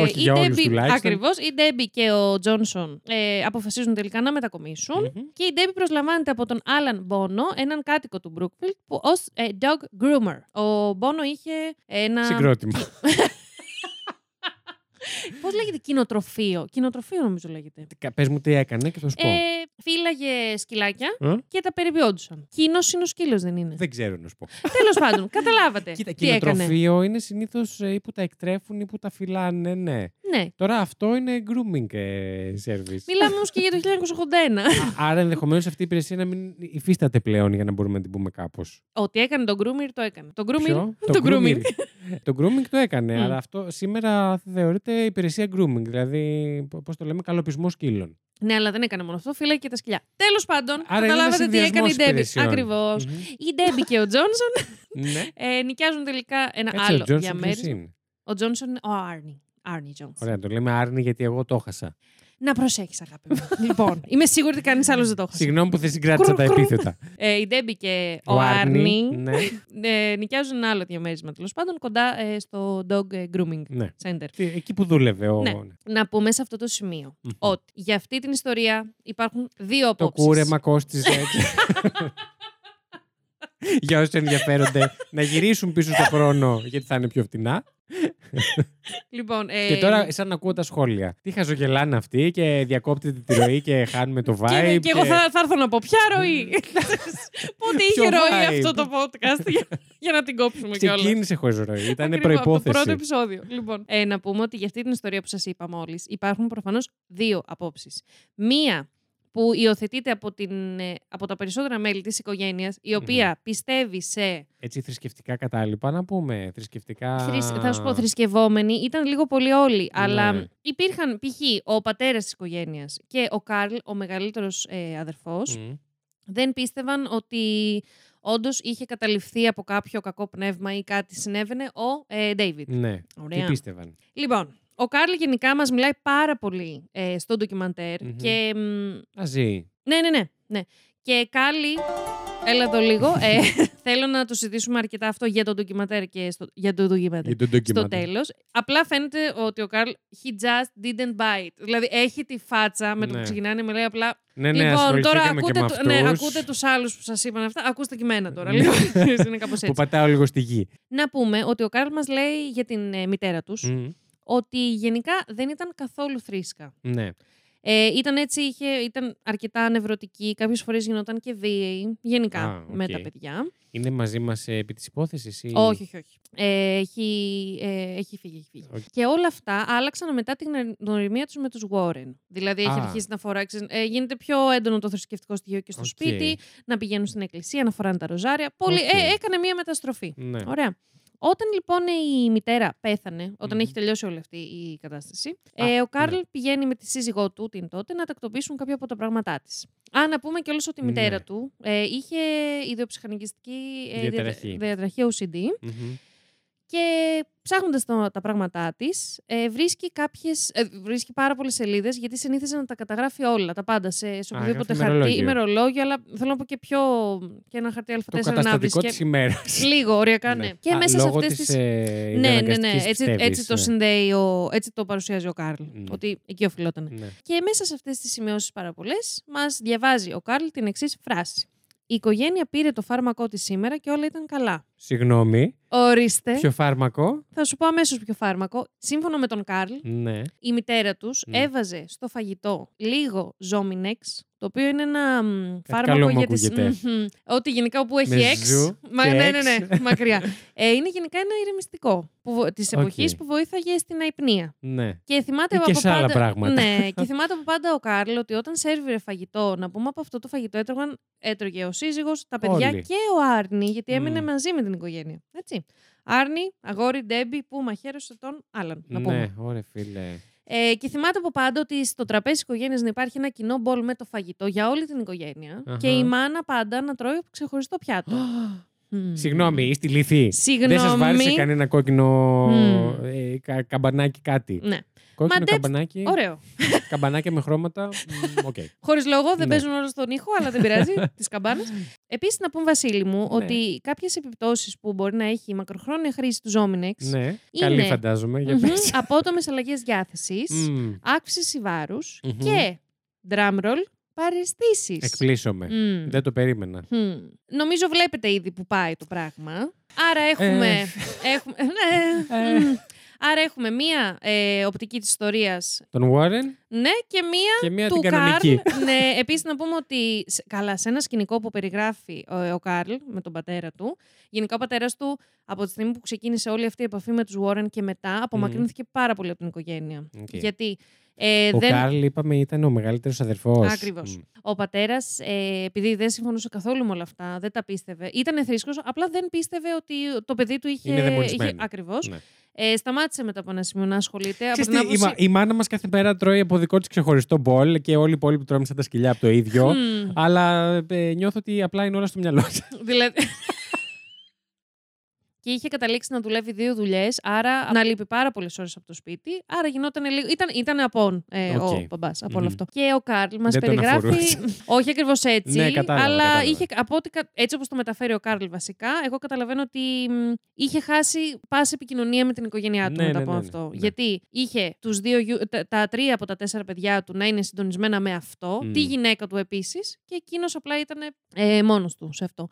Όχι για όλους τουλάχιστον. Ακριβώς. Η Ντέμπι και ο Τζόνσον αποφασίζουν τελικά να μετακομίσουν. Και η Ντέμπι προσλαμβάνεται από τον Άλαν Μπόνο, έναν κάτοικο του Brookfield, που ως dog groomer. Ο Μπόνο είχε ένα. Συγκρότημα. Πώς λέγεται, κοινοτροφείο. Κοινοτροφείο νομίζω λέγεται. Πες μου τι έκανε και θα σου πω. Φύλαγε σκυλάκια και τα περιβιόντουσαν. Κοινός είναι ο σκύλος, δεν είναι. Δεν ξέρω να σου πω. Τέλος πάντων, καταλάβατε. Κοίτα, κοινοτροφείο είναι συνήθως ή που τα εκτρέφουν ή που τα φυλάνε, ναι. Ναι. Τώρα αυτό είναι grooming service. Μιλάμε όμως και για το 1981. Άρα ενδεχομένως αυτή η υπηρεσία να μην υφίσταται πλέον για να μπορούμε να την πούμε κάπως. Ό,τι έκανε τον grooming το έκανε. Το grooming. Το grooming το έκανε, αλλά αυτό σήμερα θεωρείται υπηρεσία grooming. Δηλαδή, πώς το λέμε, καλοπισμό σκύλων. Ναι, αλλά δεν έκανε μόνο αυτό, φύλαγε και τα σκυλιά. Τέλος πάντων, καταλάβατε τι έκανε η Ντέμπι. Ακριβώς. Η Ντέμπι και ο Τζόνσον νοικιάζουν τελικά ένα άλλο διαμέρισμα. Ο Τζόνσον είναι ο Άρνη. Ωραία, το λέμε Άρνη γιατί εγώ το έχασα. Να προσέχεις, αγάπη μου. Λοιπόν, είμαι σίγουρη ότι κανείς άλλος δεν το έχασε. Συγγνώμη που δεν συγκράτησα τα επίθετα. Η Ντέμπι και ο Άρνη νοικιάζουν ένα άλλο διαμέρισμα, τέλος πάντων, κοντά στο Dog Grooming Center. Εκεί που δούλευε ο. Να πούμε σε αυτό το σημείο ότι για αυτή την ιστορία υπάρχουν δύο απόψεις. Το κούρεμα κόστιζε. Για όσοι ενδιαφέρονται να γυρίσουν πίσω στον χρόνο, γιατί θα είναι πιο φτηνά. Λοιπόν, και τώρα, σαν να ακούω τα σχόλια. Τι χαζογελάνε αυτοί και διακόπτεται τη ροή και χάνουμε το vibe. Και εγώ θα έρθω να πω ποια ροή. Πότε είχε ροή αυτό το podcast, για να την κόψουμε κιόλας. Ξεκίνησε χωρίς ροή, ήταν προϋπόθεση. Το πρώτο επεισόδιο. Λοιπόν, να πούμε ότι για αυτή την ιστορία που σας είπα μόλις, υπάρχουν προφανώς δύο απόψεις. Μία που υιοθετείται από τα περισσότερα μέλη της οικογένειας, η οποία πιστεύει σε... Έτσι θρησκευτικά κατάλοιπα, να πούμε. Θρησκευτικά... Θα σου πω, θρησκευόμενοι ήταν λίγο πολύ όλοι, αλλά υπήρχαν π.χ. ο πατέρας της οικογένειας και ο Καρλ, ο μεγαλύτερος αδερφός, δεν πίστευαν ότι... Όντως είχε καταληφθεί από κάποιο κακό πνεύμα ή κάτι συνέβαινε ο Ντέιβιντ. Ναι, τι πίστευαν. Λοιπόν, ο Κάρλ γενικά μας μιλάει πάρα πολύ στο ντοκιμαντέρ και... Αζεί. Ναι. Και Κάλλη, έλα εδώ λίγο, θέλω να το συζητήσουμε αρκετά αυτό για το ντοκιμαντέρ και στο τέλος. Απλά φαίνεται ότι ο Κάρλ, he just didn't buy it. Δηλαδή έχει τη φάτσα με το που ξεκινάνε, με λέει απλά... λοιπόν, τώρα ακούτε τους άλλους που σας είπαν αυτά, ακούστε και εμένα τώρα. Λοιπόν, είναι κάπως έτσι. Που πατάω λίγο στη γη. Να πούμε ότι ο Κάρλ μας λέει για την μητέρα τους, ότι γενικά δεν ήταν καθόλου θρήσκα. Ναι. Ήταν έτσι, ήταν αρκετά νευρωτική, κάποιες φορές γινόταν και βίαιη, γενικά με τα παιδιά. Είναι μαζί μας επί της υπόθεσης ή... Όχι. Έχει φύγει. Okay. Και όλα αυτά άλλαξαν μετά την γνωριμία τους με τους Warren. Δηλαδή έχει αρχίσει να φοράξει, γίνεται πιο έντονο το θρησκευτικό στοιχείο και στο σπίτι, να πηγαίνουν στην εκκλησία, να φοράνε τα ροζάρια. Έκανε μία μεταστροφή. Ναι. Ωραία. Όταν λοιπόν η μητέρα πέθανε, όταν έχει τελειώσει όλη αυτή η κατάσταση, ο Κάρλ πηγαίνει με τη σύζυγό του την τότε να τακτοποιήσουν κάποια από τα πράγματά της. Να πούμε κιόλας ότι η μητέρα του είχε ιδιοψυχαναγκιστική διαταραχή OCD και ψάχνοντας τα πράγματά της βρίσκει πάρα πολλές σελίδες, γιατί συνήθιζε να τα καταγράφει όλα, τα πάντα σε οποιοδήποτε χαρτί, ημερολόγιο, αλλά θέλω να πω και ένα χαρτί Α4 να βρεις. Το καταστατικό της ημέρας. Λίγο, οριακά, ναι. Και μέσα σε αυτές τις... Ναι. Έτσι το παρουσιάζει ο Κάρλ, ότι εκεί οφειλόταν. Ναι. Και μέσα σε αυτές τις σημειώσεις πάρα πολλές, μας διαβάζει ο Κάρλ την εξής φράση. Η οικογένεια πήρε το φάρμακό της σήμερα και όλα ήταν καλά. Συγγνώμη. Ορίστε. Ποιο φάρμακο? Θα σου πω αμέσως ποιο φάρμακο. Σύμφωνα με τον Κάρλ, η μητέρα τους έβαζε στο φαγητό λίγο Sominex, το οποίο είναι ένα φάρμακο για τις... Ό,τι γενικά όπου έχει έξ. Ναι, μακριά. Είναι γενικά ένα ηρεμιστικό της εποχής που βοήθαγε στην αϊπνία. Ναι. Και θυμάται από πάντα ο Κάρλ ότι όταν σέρβιρε φαγητό, να πούμε από αυτό το φαγητό έτρωγε ο σύζυγος, τα παιδιά και ο Άρνη, γιατί έμεινε μαζί με την οικογένεια. Έτσι. Άρνη, αγόρι, Ντέμπι, που μαχαίρωσε τον Άλαν. Ναι, ωραία, φίλε. Και θυμάται από πάντα ότι στο τραπέζι οικογένειας να υπάρχει ένα κοινό μπολ με το φαγητό για όλη την οικογένεια και η μάνα πάντα να τρώει ξεχωριστό πιάτο. Συγγνώμη, είστε λυθοί. Δεν σας βάρισε κανένα κόκκινο καμπανάκι κάτι. Ναι. Κόκκινο καμπανάκι. Ωραίο. Καμπανάκια με χρώματα. Okay. Χωρίς λόγο, δεν παίζουν όλα στον ήχο, αλλά δεν πειράζει τις καμπάνες. Επίσης, να πούμε, Βασίλη μου, ότι κάποιες επιπτώσεις που μπορεί να έχει η μακροχρόνια χρήση του Sominex. Ναι, καλή φαντάζομαι. Απότομες αλλαγές διάθεσης, αύξηση βάρους και drumroll. Παρεστήσεις. Εκπλήσωμαι. Δεν το περίμενα. Νομίζω βλέπετε ήδη που πάει το πράγμα. Άρα έχουμε... Άρα έχουμε μία οπτική της ιστορίας. Τον Warren. Ναι, και μία του Καρλ. Ναι, επίσης να πούμε ότι καλά, σε ένα σκηνικό που περιγράφει ο Καρλ με τον πατέρα του. Γενικά ο πατέρας του από τη στιγμή που ξεκίνησε όλη αυτή η επαφή με τους Warren και μετά απομακρύνθηκε πάρα πολύ από την οικογένεια. Okay. Γιατί... Καρλ, είπαμε, ήταν ο μεγαλύτερος αδερφός. Ακριβώς. Ο πατέρας, επειδή δεν συμφωνούσε καθόλου με όλα αυτά, δεν τα πίστευε. Ήταν εθρήσκος, απλά δεν πίστευε ότι το παιδί του είχε ακριβώς. Ναι. Σταμάτησε μετά από ένα σημείο να ασχολείται. Ξέρετε, από την άποψη... η μάνα μας κάθε πέρα τρώει από δικό της ξεχωριστό μπολ και όλοι οι υπόλοιποι τρώμε σαν τα σκυλιά από το ίδιο. Αλλά νιώθω ότι απλά είναι όλα στο μυαλό της. Δηλαδή. Και είχε καταλήξει να δουλεύει 2 δουλειές, άρα να λείπει πάρα πολλές ώρες από το σπίτι. Άρα γινόταν λίγο. Ήταν απόν ο μπαμπάς από όλο αυτό. Και ο Καρλ μας περιγράφει. Όχι ακριβώς έτσι, ναι, κατάλαβα, αλλά κατάλαβα. Είχε, από ό,τι, έτσι όπως το μεταφέρει ο Καρλ, βασικά, εγώ καταλαβαίνω ότι είχε χάσει πάση επικοινωνία με την οικογένειά του μετά από αυτό. Ναι. Γιατί είχε τους 3 από τα 4 παιδιά του να είναι συντονισμένα με αυτό, τη γυναίκα του επίσης, και εκείνος απλά ήταν μόνος του σε αυτό.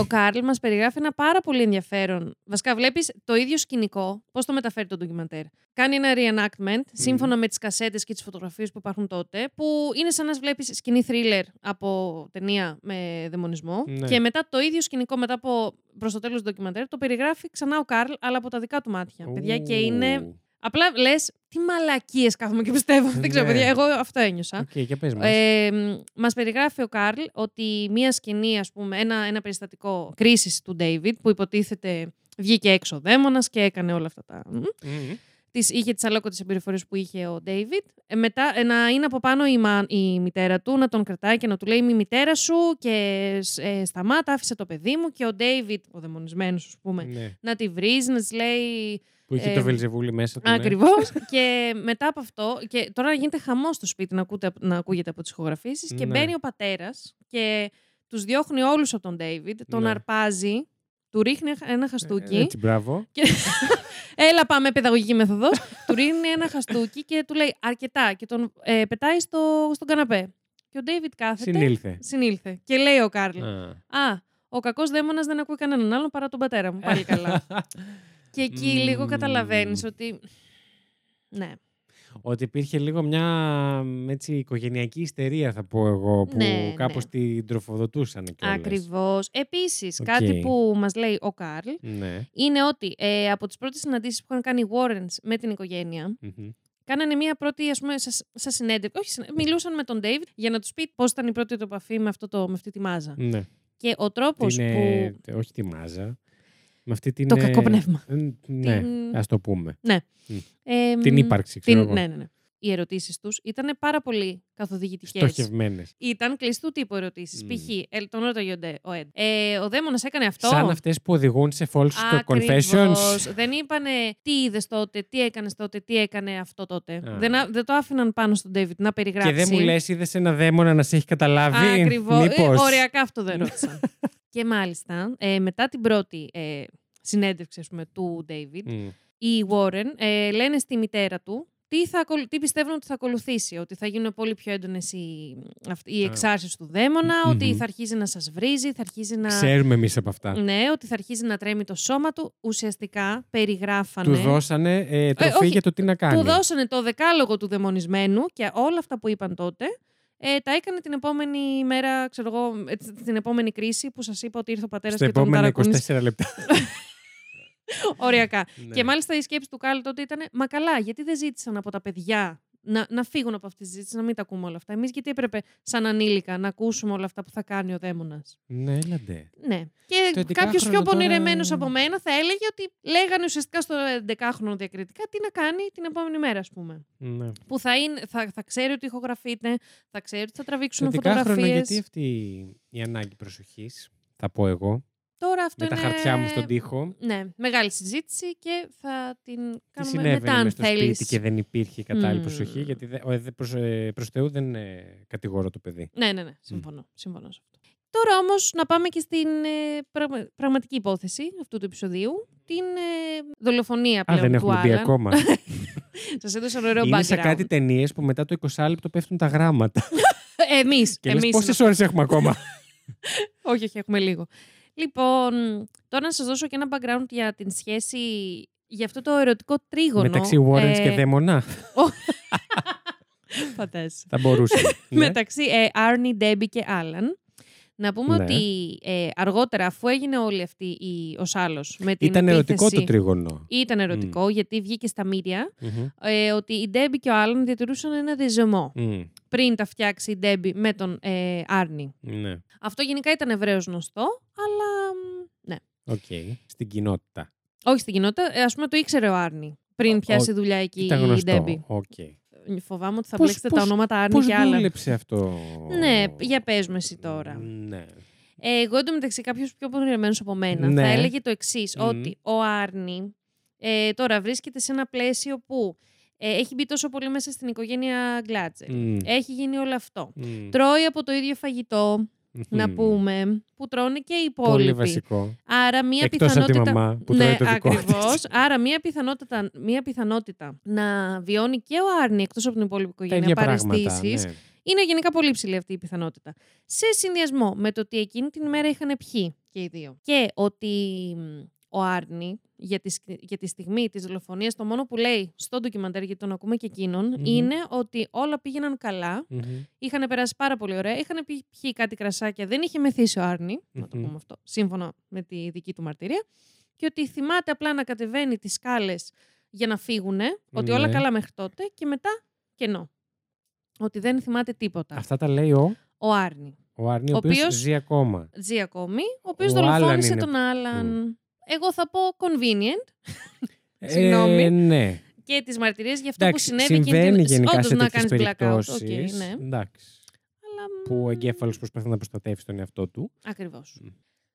Ο Καρλ μας περιγράφει ένα πάρα πολύ ενδιαφέρον. Βασικά, βλέπεις το ίδιο σκηνικό, πώς το μεταφέρει το ντοκιμαντέρ. Κάνει ένα reenactment σύμφωνα με τις κασέτες και τις φωτογραφίες που υπάρχουν τότε, που είναι σαν να βλέπεις σκηνή thriller από ταινία με δαιμονισμό. Ναι. Και μετά το ίδιο σκηνικό, μετά από προς το τέλος του ντοκιμαντέρ, το περιγράφει ξανά ο Καρλ, αλλά από τα δικά του μάτια. Παιδιά, και είναι. Απλά λες, τι μαλακίες κάθομαι και πιστεύω. Δεν ξέρω, παιδιά, εγώ αυτό ένιωσα. Okay, και πες μας. Μας περιγράφει ο Καρλ ότι μία σκηνή, ας πούμε, ένα περιστατικό κρίσης του David, που υποτίθεται βγήκε έξω ο δαίμονας και έκανε όλα αυτά τα... Είχε τις αλόκοτες συμπεριφορές που είχε ο Ντέιβιντ. Μετά να είναι από πάνω η μητέρα του, να τον κρατάει και να του λέει «Μη μητέρα σου» και «Σταμάτα, άφησε το παιδί μου». Και ο Ντέιβιντ, ο δαιμονισμένος, ας πούμε, να τη βρίζει, να της λέει... Που είχε το Βελζεβούλι μέσα του. Ακριβώς. Και μετά από αυτό, και τώρα γίνεται χαμός στο σπίτι να ακούγεται από τις ηχογραφήσεις. Και μπαίνει ο πατέρας και τους διώχνει όλους από τον Ντέιβιντ, τον αρπάζει, του ρίχνει ένα χαστούκι. Έτσι, μπράβο. Και... Έλα, πάμε, παιδαγωγική μεθοδός. Του ρίχνει ένα χαστούκι και του λέει αρκετά. Και τον πετάει στον καναπέ. Και ο Ντέιβιντ κάθεται. Συνήλθε. Και λέει ο Κάρλ. Ο κακός δαίμονας δεν ακούει κανέναν άλλον παρά τον πατέρα μου. Πάλι καλά. Και εκεί λίγο καταλαβαίνεις ότι. Ναι. Ότι υπήρχε λίγο μια έτσι, οικογενειακή ιστερία, θα πω εγώ, που κάπως την τροφοδοτούσαν κιόλας. Ακριβώς. Επίσης, κάτι που μας λέει ο Καρλ είναι ότι από τις πρώτες συναντήσεις που είχαν κάνει οι Warrens με την οικογένεια, κάνανε μια πρώτη, ας πούμε, σαν συνέντευξη. Όχι, μιλούσαν με τον David για να τους πει πώς ήταν η πρώτη του επαφή με αυτή τη μάζα. Ναι. Και ο τρόπος που. Όχι τη μάζα. Με αυτή την, το κακό πνεύμα. Ναι, ας το πούμε. Ναι. Την ύπαρξη, ξέρω εγώ. Ναι. Οι ερωτήσεις τους ήταν πάρα πολύ καθοδηγητικές. Στοχευμένες. Ήταν κλειστού τύπου ερωτήσεις. Π.χ. Τον ρώταγε ο Ed. Ο δαίμονας έκανε αυτό. Σαν αυτές που οδηγούν σε false confessions. Δεν είπανε τι είδες τότε, τι έκανες τότε, τι έκανε αυτό τότε. Δεν το άφηναν πάνω στον David να περιγράψει. Και δεν μου λες, είδες ένα δαίμονα να σε έχει καταλάβει. Ακριβώς. Οριακά αυτό δεν ρώτησαν. Και μάλιστα, μετά την πρώτη συνέντευξη, ας πούμε, του David, οι Warren λένε στη μητέρα του τι πιστεύουν ότι θα ακολουθήσει. Ότι θα γίνουν πολύ πιο έντονες οι εξάρσεις του δαίμονα, ότι θα αρχίζει να σας βρίζει, θα αρχίζει να... Ξέρουμε εμείς από αυτά. Ναι, ότι θα αρχίζει να τρέμει το σώμα του. Ουσιαστικά περιγράφανε... Του δώσανε τροφή για το τι να κάνει. Του δώσανε το δεκάλογο του δαιμονισμένου και όλα αυτά που είπαν τότε... τα έκανε την επόμενη μέρα, ξέρω εγώ, την επόμενη κρίση που σας είπα ότι ήρθε ο πατέρας και τον ταρακούνησε. Στα επόμενα 24 λεπτά. Ωριακά. Ναι. Και μάλιστα η σκέψη του Καρλ τότε ήταν, μα καλά, γιατί δεν ζήτησαν από τα παιδιά να φύγουν από αυτή τη συζήτηση, να μην τα ακούμε όλα αυτά. Εμείς γιατί έπρεπε σαν ανήλικα να ακούσουμε όλα αυτά που θα κάνει ο δαίμονας. Ναι, έλατε. Ναι. Και κάποιος πιο πονηρεμένος τώρα... από μένα θα έλεγε ότι λέγανε ουσιαστικά στο 11χρονο διακριτικά τι να κάνει την επόμενη μέρα, ας πούμε. Ναι. Που θα ξέρει ότι ηχογραφείται, θα ξέρει ότι θα τραβήξουν φωτογραφίες. Χρόνο, γιατί αυτή η ανάγκη προσοχής, θα πω εγώ. Τώρα αυτό με τα χαρτιά μου στον τοίχο. Ναι, μεγάλη συζήτηση και θα την κάνουμε μετά αν θέλεις. Τι συνέβαινε στο σπίτι και δεν υπήρχε κατάλληλη προσοχή, γιατί προς Θεού δεν κατηγορώ το παιδί. Ναι, συμφωνώ σε αυτό. Τώρα όμως να πάμε και στην πραγματική υπόθεση αυτού του επεισοδίου, την δολοφονία πλέον του Άλαν. Δεν έχουμε πει ακόμα. Σας έδωσα ωραίο background. Είναι σε κάτι ταινίες που μετά το 20 λεπτό πέφτουν τα γράμματα. Εμείς. Πόσες ώρες έχουμε ακόμα. Όχι, έχουμε λίγο. Λοιπόν, τώρα να σας δώσω και ένα background για την σχέση για αυτό το ερωτικό τρίγωνο. Μεταξύ Warrens και Δαίμονα. Φαντάζεσαι. Θα μπορούσε. Ναι. Μεταξύ Arnie, Debbie και Alan. Να πούμε ότι αργότερα, αφού έγινε όλη αυτή η άλλος με την ήταν επίθεση, ερωτικό το τρίγωνο. Ήταν ερωτικό, γιατί βγήκε στα μίντια ότι η Ντέμπι και ο Άλαν διατηρούσαν ένα δεζεμό πριν τα φτιάξει η Ντέμπι με τον Άρνη. Ναι. Αυτό γενικά ήταν ευρέως γνωστό, αλλά ναι. Okay. Στην κοινότητα. Όχι στην κοινότητα, ας πούμε το ήξερε ο Άρνη πριν πιάσει δουλειά εκεί η Ντέμπι. Okay. Φοβάμαι ότι θα μπλέξετε τα ονόματα Άρνη και άλλα. Πώς δούλεψε αυτό. Ναι, για πες με εσύ τώρα. Ναι. Εγώ εντωμεταξύ κάποιος πιο πονηρεμένος από μένα θα έλεγε το εξής, ότι ο Άρνη τώρα βρίσκεται σε ένα πλαίσιο που έχει μπει τόσο πολύ μέσα στην οικογένεια Γκλάτζελ. Έχει γίνει όλο αυτό. Τρώει από το ίδιο φαγητό, να πούμε, που τρώνε και οι υπόλοιποι. Πολύ βασικό. Άρα μία πιθανότητα... από τη μαμά που τρώει το δικό ακριβώς. Της. Άρα μία πιθανότητα να βιώνει και ο Άρνη εκτός από την υπόλοιπη οικογένεια παρεστήσεις. Ναι. Είναι γενικά πολύ ψηλή αυτή η πιθανότητα. Σε συνδυασμό με το ότι εκείνη την ημέρα είχαν πιει και οι δύο. Και ότι ο Άρνη για τη στιγμή της δολοφονίας το μόνο που λέει στο ντοκιμαντέρ, γιατί τον ακούμε και εκείνον, είναι ότι όλα πήγαιναν καλά, είχαν περάσει πάρα πολύ ωραία, είχαν πιει κάτι κρασάκια, δεν είχε μεθύσει ο Άρνη, να το πούμε αυτό, σύμφωνα με τη δική του μαρτυρία, και ότι θυμάται απλά να κατεβαίνει τις σκάλες για να φύγουνε, ότι όλα καλά μέχρι τότε και μετά κενό. Ότι δεν θυμάται τίποτα. Αυτά τα λέει ο Άρνη. Ο Άρνη, ο οποίος ζει ακόμα. Ζει ακόμη, ο οποίος δολοφόνησε τον Άλαν. Εγώ θα πω convenient. Συγγνώμη. Ναι. Και τις μαρτυρίες για αυτό που συνέβη. Συμβαίνει γενικά σε τέτοιες περιπτώσεις. Που ο εγκέφαλος προσπαθεί να προστατεύσει τον εαυτό του. Ακριβώς.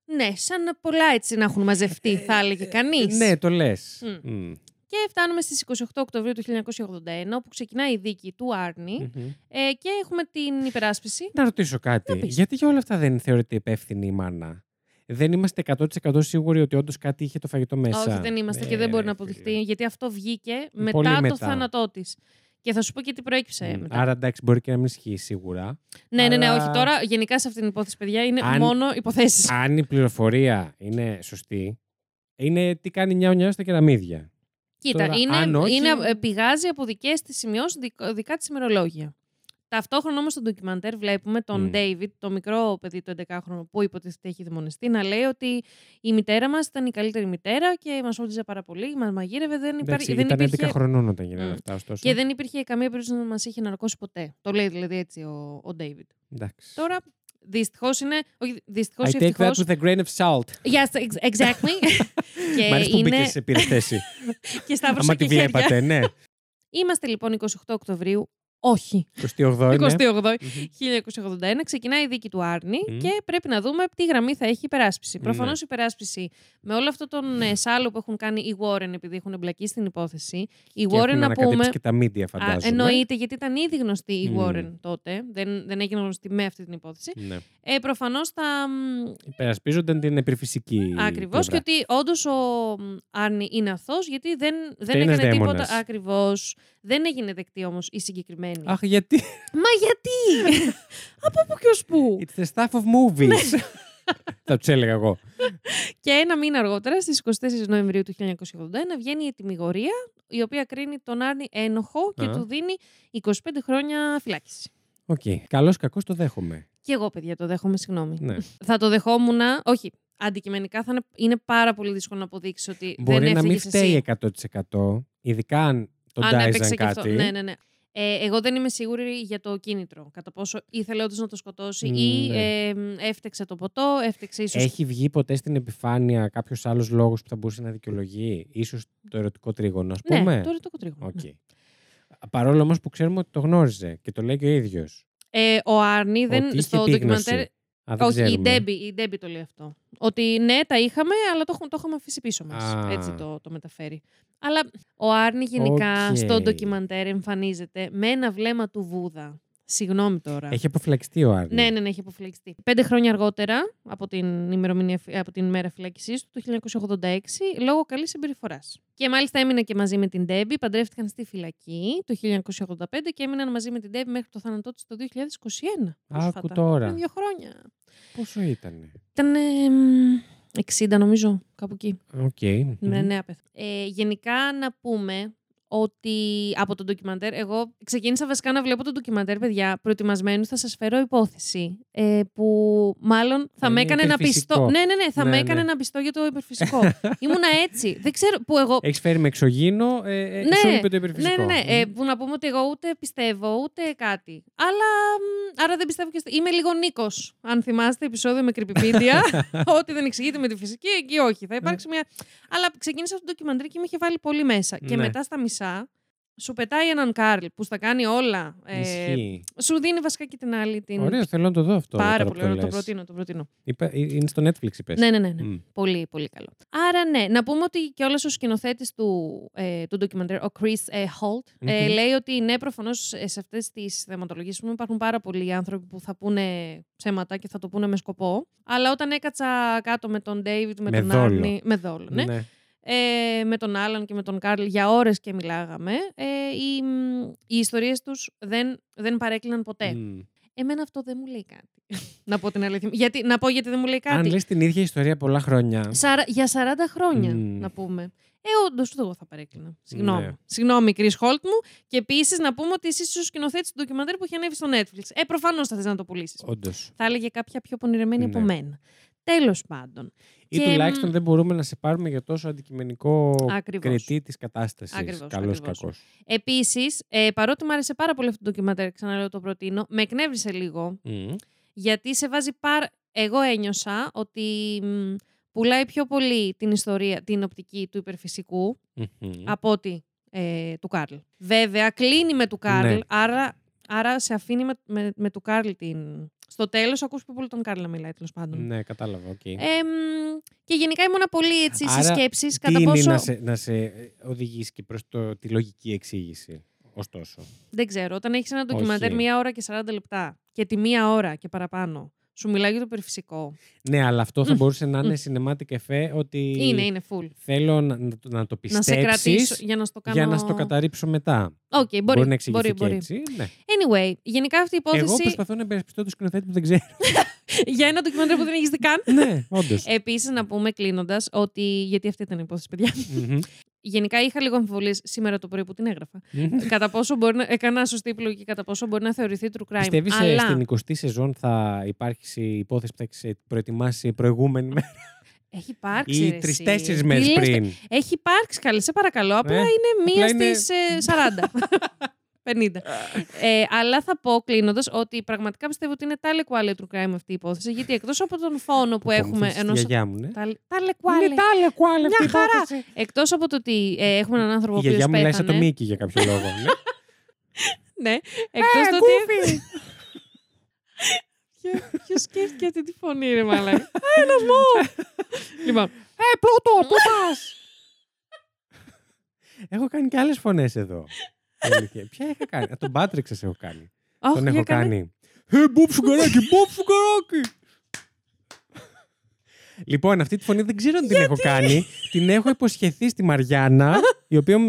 Ναι, σαν πολλά έτσι να έχουν μαζευτεί, θα έλεγε κανείς. Ναι, το λες. Και φτάνουμε στις 28 Οκτωβρίου του 1981, όπου ξεκινάει η δίκη του Άρνη και έχουμε την υπεράσπιση. Να ρωτήσω κάτι. Γιατί για όλα αυτά δεν θεωρείται υπεύθυνη η μάνα? Δεν είμαστε 100% σίγουροι ότι όντως κάτι είχε το φαγητό μέσα. Όχι, δεν είμαστε και δεν μπορεί να αποδειχτεί, γιατί αυτό βγήκε μετά το θάνατό της. Και θα σου πω και τι προέκυψε μετά. Άρα εντάξει, μπορεί και να μην ισχύει σίγουρα. Ναι, αλλά... ναι, όχι. Τώρα γενικά σε αυτήν την υπόθεση, παιδιά, είναι μόνο υποθέσεις. Αν η πληροφορία είναι σωστή, είναι τι κάνει νιάου-νιάου στα κεραμίδια. Κοίτα, τώρα, πηγάζει από δικές της σημειώσεις, δικά της ημερολόγια. Ταυτόχρονα όμως στο ντοκιμαντέρ βλέπουμε τον David, το μικρό παιδί του 11χρονου που υποτίθεται έχει δαιμονιστεί, να λέει ότι η μητέρα μας ήταν η καλύτερη μητέρα και μας φρόντιζε πάρα πολύ, μας μαγείρευε. Ήταν 11 χρονών όταν γίνανε αυτά, ωστόσο. Και δεν υπήρχε καμία περίπτωση να μας είχε ναρκώσει ποτέ. Το λέει δηλαδή έτσι ο David. Εντάξει. Τώρα, δυστυχώς είναι. Όχι, δυστυχώς, I take that with a grain of salt. Yes, exactly. Μ' αρέσει που μπήκες σε πήρε θέση. Και σταύρωσα και χέρια. Άμα τη βλέπατε, ναι. Είμαστε λοιπόν 28 Οκτωβρίου. Όχι. 28 1981 ξεκινάει η δίκη του Άρνη και πρέπει να δούμε τι γραμμή θα έχει η υπεράσπιση. Προφανώς η υπεράσπιση με όλο αυτό τον σάλο που έχουν κάνει οι Warren, επειδή έχουν εμπλακεί στην υπόθεση. Οι και Warren να πούμε. Και τα media, φαντάζομαι. Εννοείται, γιατί ήταν ήδη γνωστοί οι Warren τότε. Δεν έγινε γνωστή με αυτή την υπόθεση. Προφανώς θα. Υπερασπίζονταν την επιφυσική. Ακριβώς. Και ότι όντως ο Άρνη είναι αθώος, γιατί δεν έκανε τίποτα. Ακριβώς. Δεν έγινε δεκτή όμως η συγκεκριμένη. Αχ, γιατί. Μα γιατί! Από πού και ως πού. It's the stuff of movies. Θα τους έλεγα εγώ. Και ένα μήνα αργότερα, στις 24 Νοεμβρίου του 1981, βγαίνει η ετυμηγορία, η οποία κρίνει τον Άρνη ένοχο και του δίνει 25 χρόνια φυλάκιση. Οκ. Καλώς κακώς το δέχομαι. Και εγώ, παιδιά, το δέχομαι, συγγνώμη. Ναι. Θα το δεχόμουν. Όχι. Αντικειμενικά θα είναι πάρα πολύ δύσκολο να αποδείξει ότι. Μπορεί να μην φταίει 100%, ειδικά αν τον τάιζαν κάτι. Ναι. Εγώ δεν είμαι σίγουρη για το κίνητρο. Κατά πόσο ήθελε όντως να το σκοτώσει ή έφτεξε το ποτό, έφτεξε ίσως. Έχει βγει ποτέ στην επιφάνεια κάποιος άλλος λόγος που θα μπορούσε να δικαιολογεί, ίσως το ερωτικό τρίγωνο, ας πούμε. Ναι, το ερωτικό τρίγωνο. Okay. Ναι. Παρόλο όμως που ξέρουμε ότι το γνώριζε και το λέει και ο ίδιος. Ο Άρνη δεν. Στο ντοκιμαντέρ. Όχι, η Ντέμπι το λέει αυτό. Ότι ναι, τα είχαμε, αλλά το είχαμε αφήσει πίσω μας. Έτσι το μεταφέρει. Αλλά ο Άρνη γενικά στο ντοκιμαντέρ εμφανίζεται με ένα βλέμμα του Βούδα. Συγγνώμη τώρα. Έχει αποφυλακιστεί ο Άρνη. Ναι, έχει αποφυλακιστεί. 5 χρόνια αργότερα από την ημέρα φυλάκισής του, το 1986, λόγω καλής συμπεριφοράς. Και μάλιστα έμεινε και μαζί με την Ντέμπι, παντρεύτηκαν στη φυλακή το 1985 και έμειναν μαζί με την Ντέμπι μέχρι το θάνατό της το 2021. Άκου τώρα. Πριν 2 χρόνια. Πόσο ήτανε? Ήταν 60 νομίζω, κάπου εκεί. Okay. Με νέα παιδιά. Γενικά να πούμε ότι από το ντοκιμαντέρ, εγώ ξεκίνησα βασικά να βλέπω το ντοκιμαντέρ, παιδιά, προετοιμασμένου θα σας φέρω υπόθεση που μάλλον θα με έκανε να πιστώ. Ναι, θα με έκανε να πιστώ για το υπερφυσικό. Ήμουνα έτσι. Δεν ξέρω που εγώ. Έχεις φέρει με εξωγήινο, σου είπε το υπερφυσικό. Ναι, που να πούμε ότι εγώ ούτε πιστεύω ούτε κάτι. Άρα δεν πιστεύω και. Είμαι λίγο Νίκος. Αν θυμάστε επεισόδιο με Creepypedia, ό,τι δεν εξηγείται με τη φυσική, εκεί όχι. Θα υπάρξει μια. Αλλά ξεκίνησα το ντοκιμαντέρ και με είχε βάλει πολύ μέσα. Και μετά στα μισά. Σου πετάει έναν Κάρλ που στα κάνει όλα. Σου δίνει βασικά και την άλλη. Την... Ωραία, θέλω να το δω αυτό. Πάρα πολύ ωραία, το προτείνω. Είναι στο Netflix, είπες. Ναι. Πολύ, πολύ καλό. Άρα, ναι, να πούμε ότι και όλος ο σκηνοθέτης του ντοκιμαντέρ, ο Chris Holt, λέει ότι ναι, προφανώς σε αυτές τις θεματολογίες που υπάρχουν πάρα πολλοί άνθρωποι που θα πούνε ψέματα και θα το πούνε με σκοπό. Αλλά όταν έκατσα κάτω με τον David, με τον Άρνη. Με δόλο, ναι. Με τον Άλαν και με τον Κάρλ για ώρες και μιλάγαμε, οι ιστορίες τους δεν παρέκλειναν ποτέ. Εμένα αυτό δεν μου λέει κάτι. Να πω την αλήθεια. Να πω γιατί δεν μου λέει κάτι. Αν λες την ίδια ιστορία πολλά χρόνια. Για 40 χρόνια, να πούμε. Όντως, εγώ θα παρέκλεινα. Συγγνώμη. Ναι. Συγγνώμη, Chris Holt μου. Και επίσης να πούμε ότι εσύ είσαι ο σκηνοθέτης του ντοκιμαντέρ που έχει ανέβει στο Netflix. Προφανώς θα θες να το πουλήσεις. Όντως. Θα έλεγε κάποια πιο πονηρεμένη από μένα. Τέλος πάντων. Ή τουλάχιστον δεν μπορούμε να σε πάρουμε για τόσο αντικειμενικό κριτή της κατάστασης. Καλός-κακός. Επίσης, παρότι μου άρεσε πάρα πολύ αυτό το ντοκιμαντέρ, ξαναλέω το προτείνω, με εκνεύρισε λίγο. Γιατί σε βάζει Εγώ ένιωσα ότι πουλάει πιο πολύ την ιστορία, την οπτική του υπερφυσικού από ότι του Κάρλ. Βέβαια, κλείνει με του Κάρλ, άρα σε αφήνει με του Κάρλ την. Στο τέλος, ακούς πιο πολύ τον Κάρλ να μιλάει, τέλος πάντων. Ναι, κατάλαβα. Okay. Και γενικά ήμουν πολύ έτσι στις σκέψεις. Κατά πόσο. Να σε οδηγήσει και προς τη λογική εξήγηση, ωστόσο. Δεν ξέρω. Όταν έχεις ένα ντοκιμαντέρ 1 ώρα και 40 λεπτά και τη 1 ώρα και παραπάνω, σου μιλάει για το υπερφυσικό. Ναι, αλλά αυτό θα μπορούσε να είναι cinematic εφέ ότι. Είναι full. Θέλω να το πιστέψεις. Να σε κρατήσω για να στο καταρρύψω μετά. Okay, μπορεί να εξηγηθεί και έτσι. Ναι. Anyway, γενικά αυτή η υπόθεση. Εγώ προσπαθώ να υπερασπιστώ το σκηνοθέτη που δεν ξέρω. Για ένα ντοκιμαντέρ που δεν έχεις δει καν. Ναι, όντως. Επίσης, να πούμε κλείνοντας ότι. Γιατί αυτή ήταν η υπόθεση, παιδιά. Γενικά είχα λίγο αμφιβολίες σήμερα το πρωί που την έγραφα. Κατά πόσο μπορεί να έκανα σωστή επιλογή, κατά πόσο μπορεί να θεωρηθεί true crime. Πιστεύεις στην 20η σεζόν θα υπάρξει υπόθεση που θα έχεις προετοιμάσει προηγούμενη μέρα? Έχει υπάρξει. Ή 3-4 μέρες πριν. Έχει υπάρξει, καλή, σε παρακαλώ. Απλά είναι 1 στις 40. 50. Αλλά θα πω κλείνοντας ότι πραγματικά πιστεύω ότι είναι τάλε κουάλε true crime αυτή η υπόθεση. Γιατί εκτός από τον φόνο που έχουμε. Ενός. Τάλε κουάλε. Είναι τάλε κουάλε αυτή η υπόθεση. Εκτός από το ότι έχουμε έναν άνθρωπο που. Η γιαγιά μου λέει σαν το Μίκη για κάποιο λόγο. Ναι. Εκτός το ότι. Ποιο σκέφτηκε αυτή τη φωνή, ρε μαλάκα. Ένας μου! Λοιπόν. Πλούτο, πού πας? Έχω κάνει και άλλες φωνές εδώ. Ποια είχα κάνει? Τον Πάτριξες έχω κάνει. Τον έχω κάνει. Μποψουγκαράκι. Λοιπόν, αυτή τη φωνή δεν ξέρω αν την έχω κάνει. Την έχω υποσχεθεί στη Μαριάννα, η οποία μου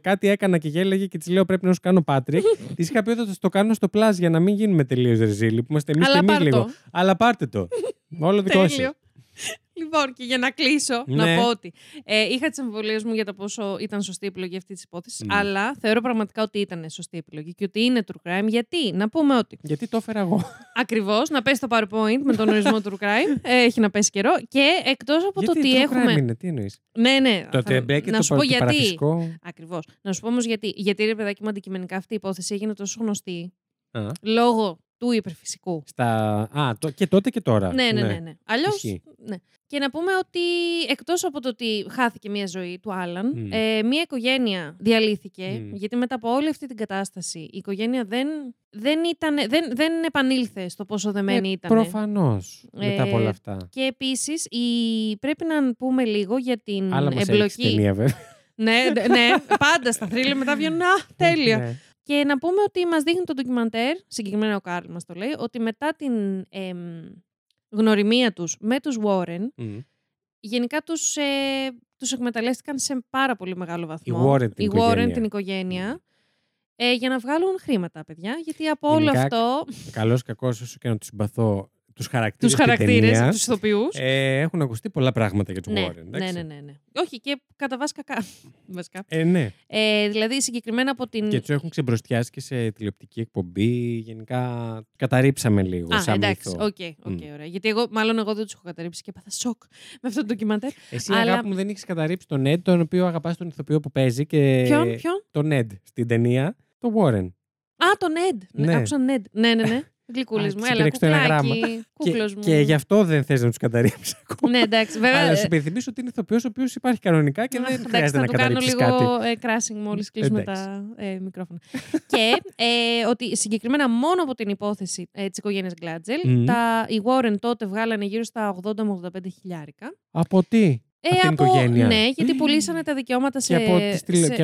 κάτι έκανα και γέλαγε και της λέω πρέπει να σου κάνω Πάτρικ. Της είχα πει ότι θα το κάνω στο πλάζ για να μην γίνουμε τελείως ρεζίλοι, που είμαστε εμείς λίγο. Αλλά πάρτε το. Όλο δικό σας. Λοιπόν, και για να κλείσω, να πω ότι είχα τις αμφιβολίες μου για το πόσο ήταν σωστή η επιλογή αυτή τη υπόθεση, αλλά θεωρώ πραγματικά ότι ήταν σωστή η επιλογή και ότι είναι true crime. Γιατί, να πούμε ότι. Γιατί το έφερα εγώ. Ακριβώς, να πέσει το PowerPoint με τον ορισμό true crime. Έχει να πέσει καιρό. Και εκτός από γιατί το ότι έχουμε. Είναι, τι εννοείς. Ναι. Να σου πω γιατί. Ακριβώς. Να σου πω όμως γιατί. Γιατί, ρε παιδάκι μου, αντικειμενικά αυτή η υπόθεση έγινε τόσο γνωστή λόγω του υπερφυσικού. Και τότε και τώρα. Ναι. Αλλιώς. Ναι. Και να πούμε ότι εκτός από το ότι χάθηκε μια ζωή του Άλαν, μια οικογένεια διαλύθηκε, γιατί μετά από όλη αυτή την κατάσταση η οικογένεια δεν επανήλθε στο πόσο δεμένη ήταν. Προφανώς, μετά από όλα αυτά. Και επίσης πρέπει να πούμε λίγο για την εμπλοκή. Ταινία, βέβαια. ναι, πάντα στα θρίλερ μετά βγαίνουν. Τέλεια. Ναι. Και να πούμε ότι μας δείχνει το ντοκιμαντέρ, συγκεκριμένα ο Κάρλ μας το λέει, ότι μετά την γνωριμία τους με τους Warren, γενικά τους εκμεταλλεύτηκαν σε πάρα πολύ μεγάλο βαθμό. Η Warren την οικογένεια. Για να βγάλουν χρήματα, παιδιά, γιατί από όλο αυτό... Καλώς κακώς, όσο και να τους συμπαθώ, τους χαρακτήρες τους ηθοποιούς. Έχουν ακουστεί πολλά πράγματα για τους Warren. Ναι. Όχι, και κατά βάση κακά. Ναι. Δηλαδή συγκεκριμένα από την. Και τους έχουν ξεμπροστιάσει και σε τηλεοπτική εκπομπή. Γενικά καταρρύψαμε λίγο. Α, εντάξει. Okay, ωραία. Γιατί εγώ δεν τους έχω καταρρύψει και έπαθα σοκ με αυτό το ντοκιμαντέρ. Εσύ, αγάπη μου, δεν έχεις καταρρύψει τον Ned, τον οποίο αγαπάς τον ηθοποιό που παίζει. Και... Ποιον? Τον Ned στην ταινία, τον Warren. Α, τον Ned. Ναι. Άκουσα Ned. Ναι. Γλυκούλες μου, έλα, κουκλάκι, κούκλος μου. Και γι' αυτό δεν θες να τους καταρρύψεις ακόμα. Ναι, εντάξει, βέβαια. Αλλά σου υπενθυμίσω ότι είναι ηθοποιός ο οποίος υπάρχει κανονικά και δεν χρειάζεται να καταρρύψεις κάτι. Θα του κάνω λίγο κράσινγκ μόλις κλείσουμε τα μικρόφωνα. Και ότι συγκεκριμένα μόνο από την υπόθεση της οικογένειας Glatzel, οι Warren τότε βγάλανε γύρω στα 80 με 85 χιλιάρικα. Από τι? Ναι, γιατί πουλήσανε τα δικαιώματα σε.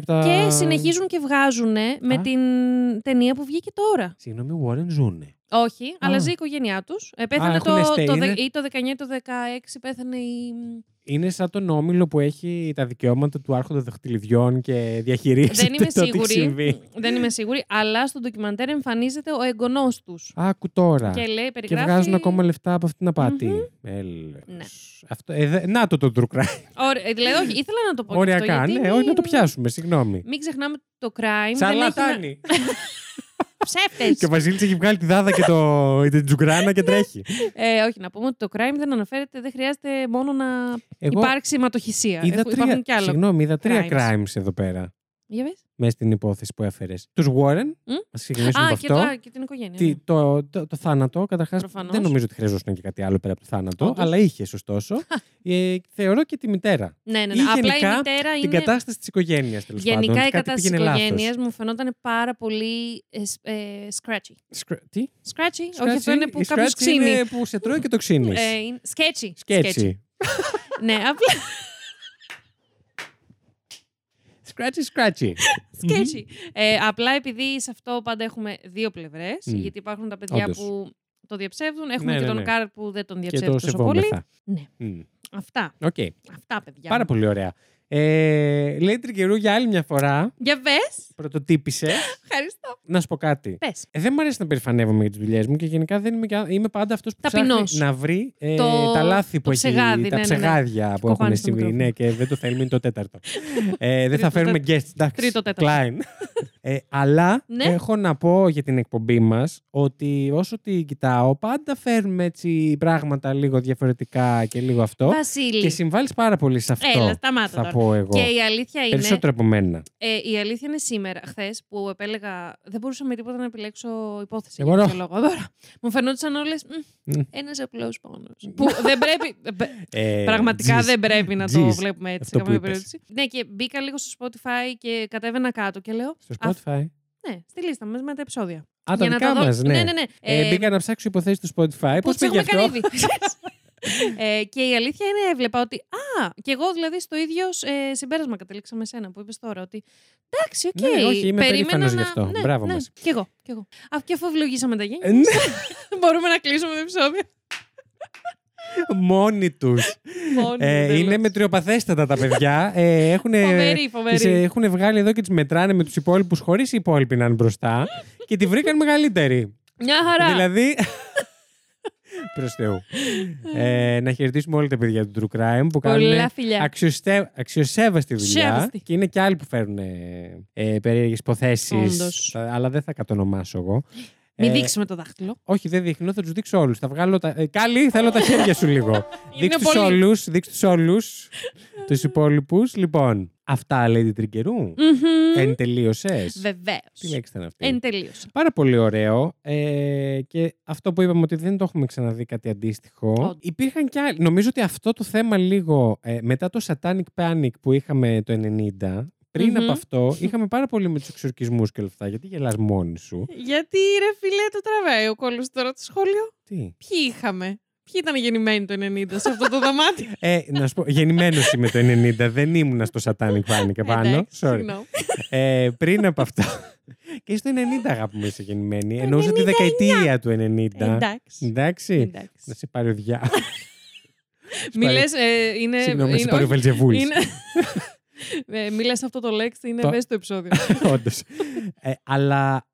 Και συνεχίζουν και βγάζουν με την ταινία που βγήκε τώρα. Συγγνώμη, Warren ζούνε. Όχι, αλλά ζει η οικογένειά τους. Πέθανε ή το 19 ή το 16, πέθανε η. Είναι σαν τον όμιλο που έχει τα δικαιώματα του άρχοντα δαχτυλιδιών και διαχειρίζεται το τι συμβεί. Δεν είμαι σίγουρη, αλλά στο ντοκιμαντέρ εμφανίζεται ο εγγονός τους. Άκου τώρα. Και λέει, περιγράφει... Και βγάζουν ακόμα λεφτά από αυτήν την απάτη. Ναι. Αυτό, να το true crime. Δηλαδή, όχι, ήθελα να το πω. Οριακά, ναι, όχι να το πιάσουμε, συγγνώμη. Μην ξεχνάμε το crime. Σαρλατάνι. Ψεύτες. Και ο Βασίλης έχει βγάλει τη δάδα και την τζουγκράνα και τρέχει. Όχι, να πούμε ότι το crime δεν αναφέρεται, δεν χρειάζεται μόνο να υπάρξει αιματοχυσία. Συγγνώμη, είδα τρία crimes εδώ πέρα. Για πες. Μέσα στην υπόθεση που έφερες. Τους Warren, ας ξεκινήσουμε από αυτό. Και την οικογένεια. Το θάνατο, καταρχάς. Δεν νομίζω ότι χρειαζόταν και κάτι άλλο πέρα από το θάνατο, αλλά είχε, ωστόσο. Θεωρώ και τη μητέρα. Ναι. Απλά η μητέρα την κατάσταση της οικογένειας, τελικά. Γενικά η κατάσταση της οικογένειας μου φαινόταν πάρα πολύ scratchy. Τι? Scratchy. Όχι, αυτό είναι που κάποιος ξύνει. Είναι που σε τρώει και το ξύνεις. Sketchy. Ναι, απλά. Σκράτσι. Απλά επειδή σε αυτό πάντα έχουμε δύο πλευρές, γιατί υπάρχουν τα παιδιά που το διαψεύδουν, έχουμε και τον Κάρ που δεν τον διαψεύδει τόσο πολύ. Αυτά. Αυτά, παιδιά. Πάρα πολύ ωραία. Λέει Triggerou για άλλη μια φορά. Για πες. Πρωτοτύπησε. Ευχαριστώ. Να σου πω κάτι. Πες. Δεν μου αρέσει να περηφανεύομαι για τις δουλειές μου και γενικά δεν είμαι πάντα αυτός που ψάχνει να βρει τα λάθη που έχει, τα ψεγάδια που έχουν συμβεί. Ναι, και δεν το θέλουμε, είναι το τέταρτο. Δεν θα φέρουμε guest. Τρίτο τέταρτο. Αλλά έχω να πω για την εκπομπή μας ότι όσο την κοιτάω, πάντα φέρνουμε έτσι πράγματα λίγο διαφορετικά και λίγο αυτό. Βασίλη. Και συμβάλλεις πάρα πολύ σε αυτό. Έλα, σταμάτα τώρα. Εγώ. Και η αλήθεια είναι. Περισσότερο από μένα. Η αλήθεια είναι σήμερα, χθες που επέλεγα. Δεν μπορούσα με τίποτα να επιλέξω υπόθεση. Εγώ για λόγο. Δώρα. Μου φαινόντουσαν όλες. Ένας απλός πόνος. Που δεν πρέπει. Πραγματικά δεν πρέπει να το βλέπουμε έτσι σε καμία περίπτωση. Ναι, και μπήκα λίγο στο Spotify και κατέβαινα κάτω και λέω. Spotify. Ναι, στη λίστα μας με τα επεισόδια. Α, τα δικά μας, ναι. Μπήκα να ψάξω υποθέσεις του Spotify. Πώς πήγε αυτό? Και η αλήθεια είναι, έβλεπα ότι. Και εγώ δηλαδή στο ίδιο συμπέρασμα κατέληξα με σένα που είπες τώρα. Ότι. Εντάξει, οκ. Ναι, όχι, είμαι περήφανος γι' αυτό. Ναι, μπράβο μας. Κι εγώ. Αφού ευλογήσαμε τα γένια. Μπορούμε να κλείσουμε το επεισόδιο. Μόνοι τους. Είναι μετριοπαθέστατα τα παιδιά. Έχουν βγάλει εδώ και τις μετράνε με τους υπόλοιπους χωρίς οι υπόλοιποι να είναι μπροστά. Και τη βρήκαν μεγαλύτερη. Μια χαρά. Δηλαδή. Προς Θεού. Να χαιρετήσουμε όλα τα παιδιά του True Crime που κάνουν αξιοσέβαστη δουλειά. Και είναι και άλλοι που φέρουν περίεργες υποθέσεις. Αλλά δεν θα κατονομάσω εγώ. Μην δείξουμε το δάχτυλο. Όχι, δεν δείχνω, θα τους δείξω όλους. Θα βγάλω τα. Καλή, θέλω τα χέρια σου λίγο. Δείξ' τους όλους. Τους υπόλοιπους. Λοιπόν, αυτά λέει την Triggerou. Εν τελείωσες. Βεβαίως. Τι λέξη ήταν αυτή. Εν τελείωσε. Πάρα πολύ ωραίο. Και αυτό που είπαμε ότι δεν το έχουμε ξαναδεί κάτι αντίστοιχο. Υπήρχαν κι άλλοι. Νομίζω ότι αυτό το θέμα λίγο μετά το Satanic Panic που είχαμε το 90. Πριν από αυτό, είχαμε πάρα πολύ με τους εξορκισμούς και όλα αυτά. Γιατί γελάς μόνη σου? Γιατί ρε φίλε, το τραβάει ο κόλλος τώρα το σχόλιο. Τι? Ποιοι είχαμε? Ποιοι ήταν γεννημένοι το 90 σε αυτό το δωμάτιο? Να σου πω, γεννημένος είμαι το 90. Δεν ήμουνα στο Satanic Panic επάνω. Πριν από αυτό. Και στο 90, αγάπη μου, είσαι γεννημένη. Εννοούσα τη δεκαετία του 90. Εντάξει. Να σε πάρει ο διάβολος. Συγγνώμη, να σε πάρει ο Βελζεβούλης. Μίλας αυτό το λέξη, είναι ευαίσθητο επεισόδιο. Όντως. Αλλά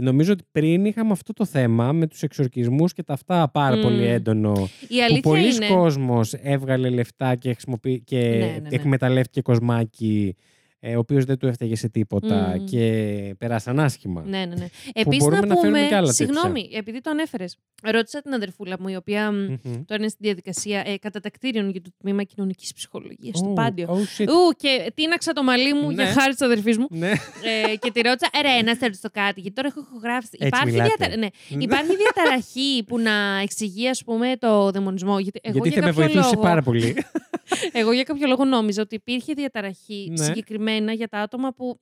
Νομίζω ότι πριν είχαμε αυτό το θέμα με τους εξορκισμούς και τα αυτά πάρα πολύ έντονο. Που πολλοί κόσμος έβγαλε λεφτά και, ναι. εκμεταλλεύτηκε κοσμάκι, ο οποίος δεν του έφταγε σε τίποτα και περάσαν άσχημα. Ναι. Επίσης να πούμε, συγγνώμη, επειδή το ανέφερες, ρώτησα την αδερφούλα μου, η οποία τώρα είναι στη διαδικασία κατά τακτήριων για το τμήμα κοινωνικής ψυχολογίας στο Πάντιο. Και τίναξα το μαλλί μου για χάρη της αδερφής μου και τη ρώτησα, ρε, να στέλνεις το κάτι, γιατί τώρα έχω γράψει. Υπάρχει διαταραχή που να εξηγεί, ας πούμε, το δαιμονισμό. Γιατί θα με βοηθούσε πάρα πολύ. Εγώ για κάποιο λόγο νόμιζα ότι υπήρχε διαταραχή συγκεκριμένα για τα άτομα που.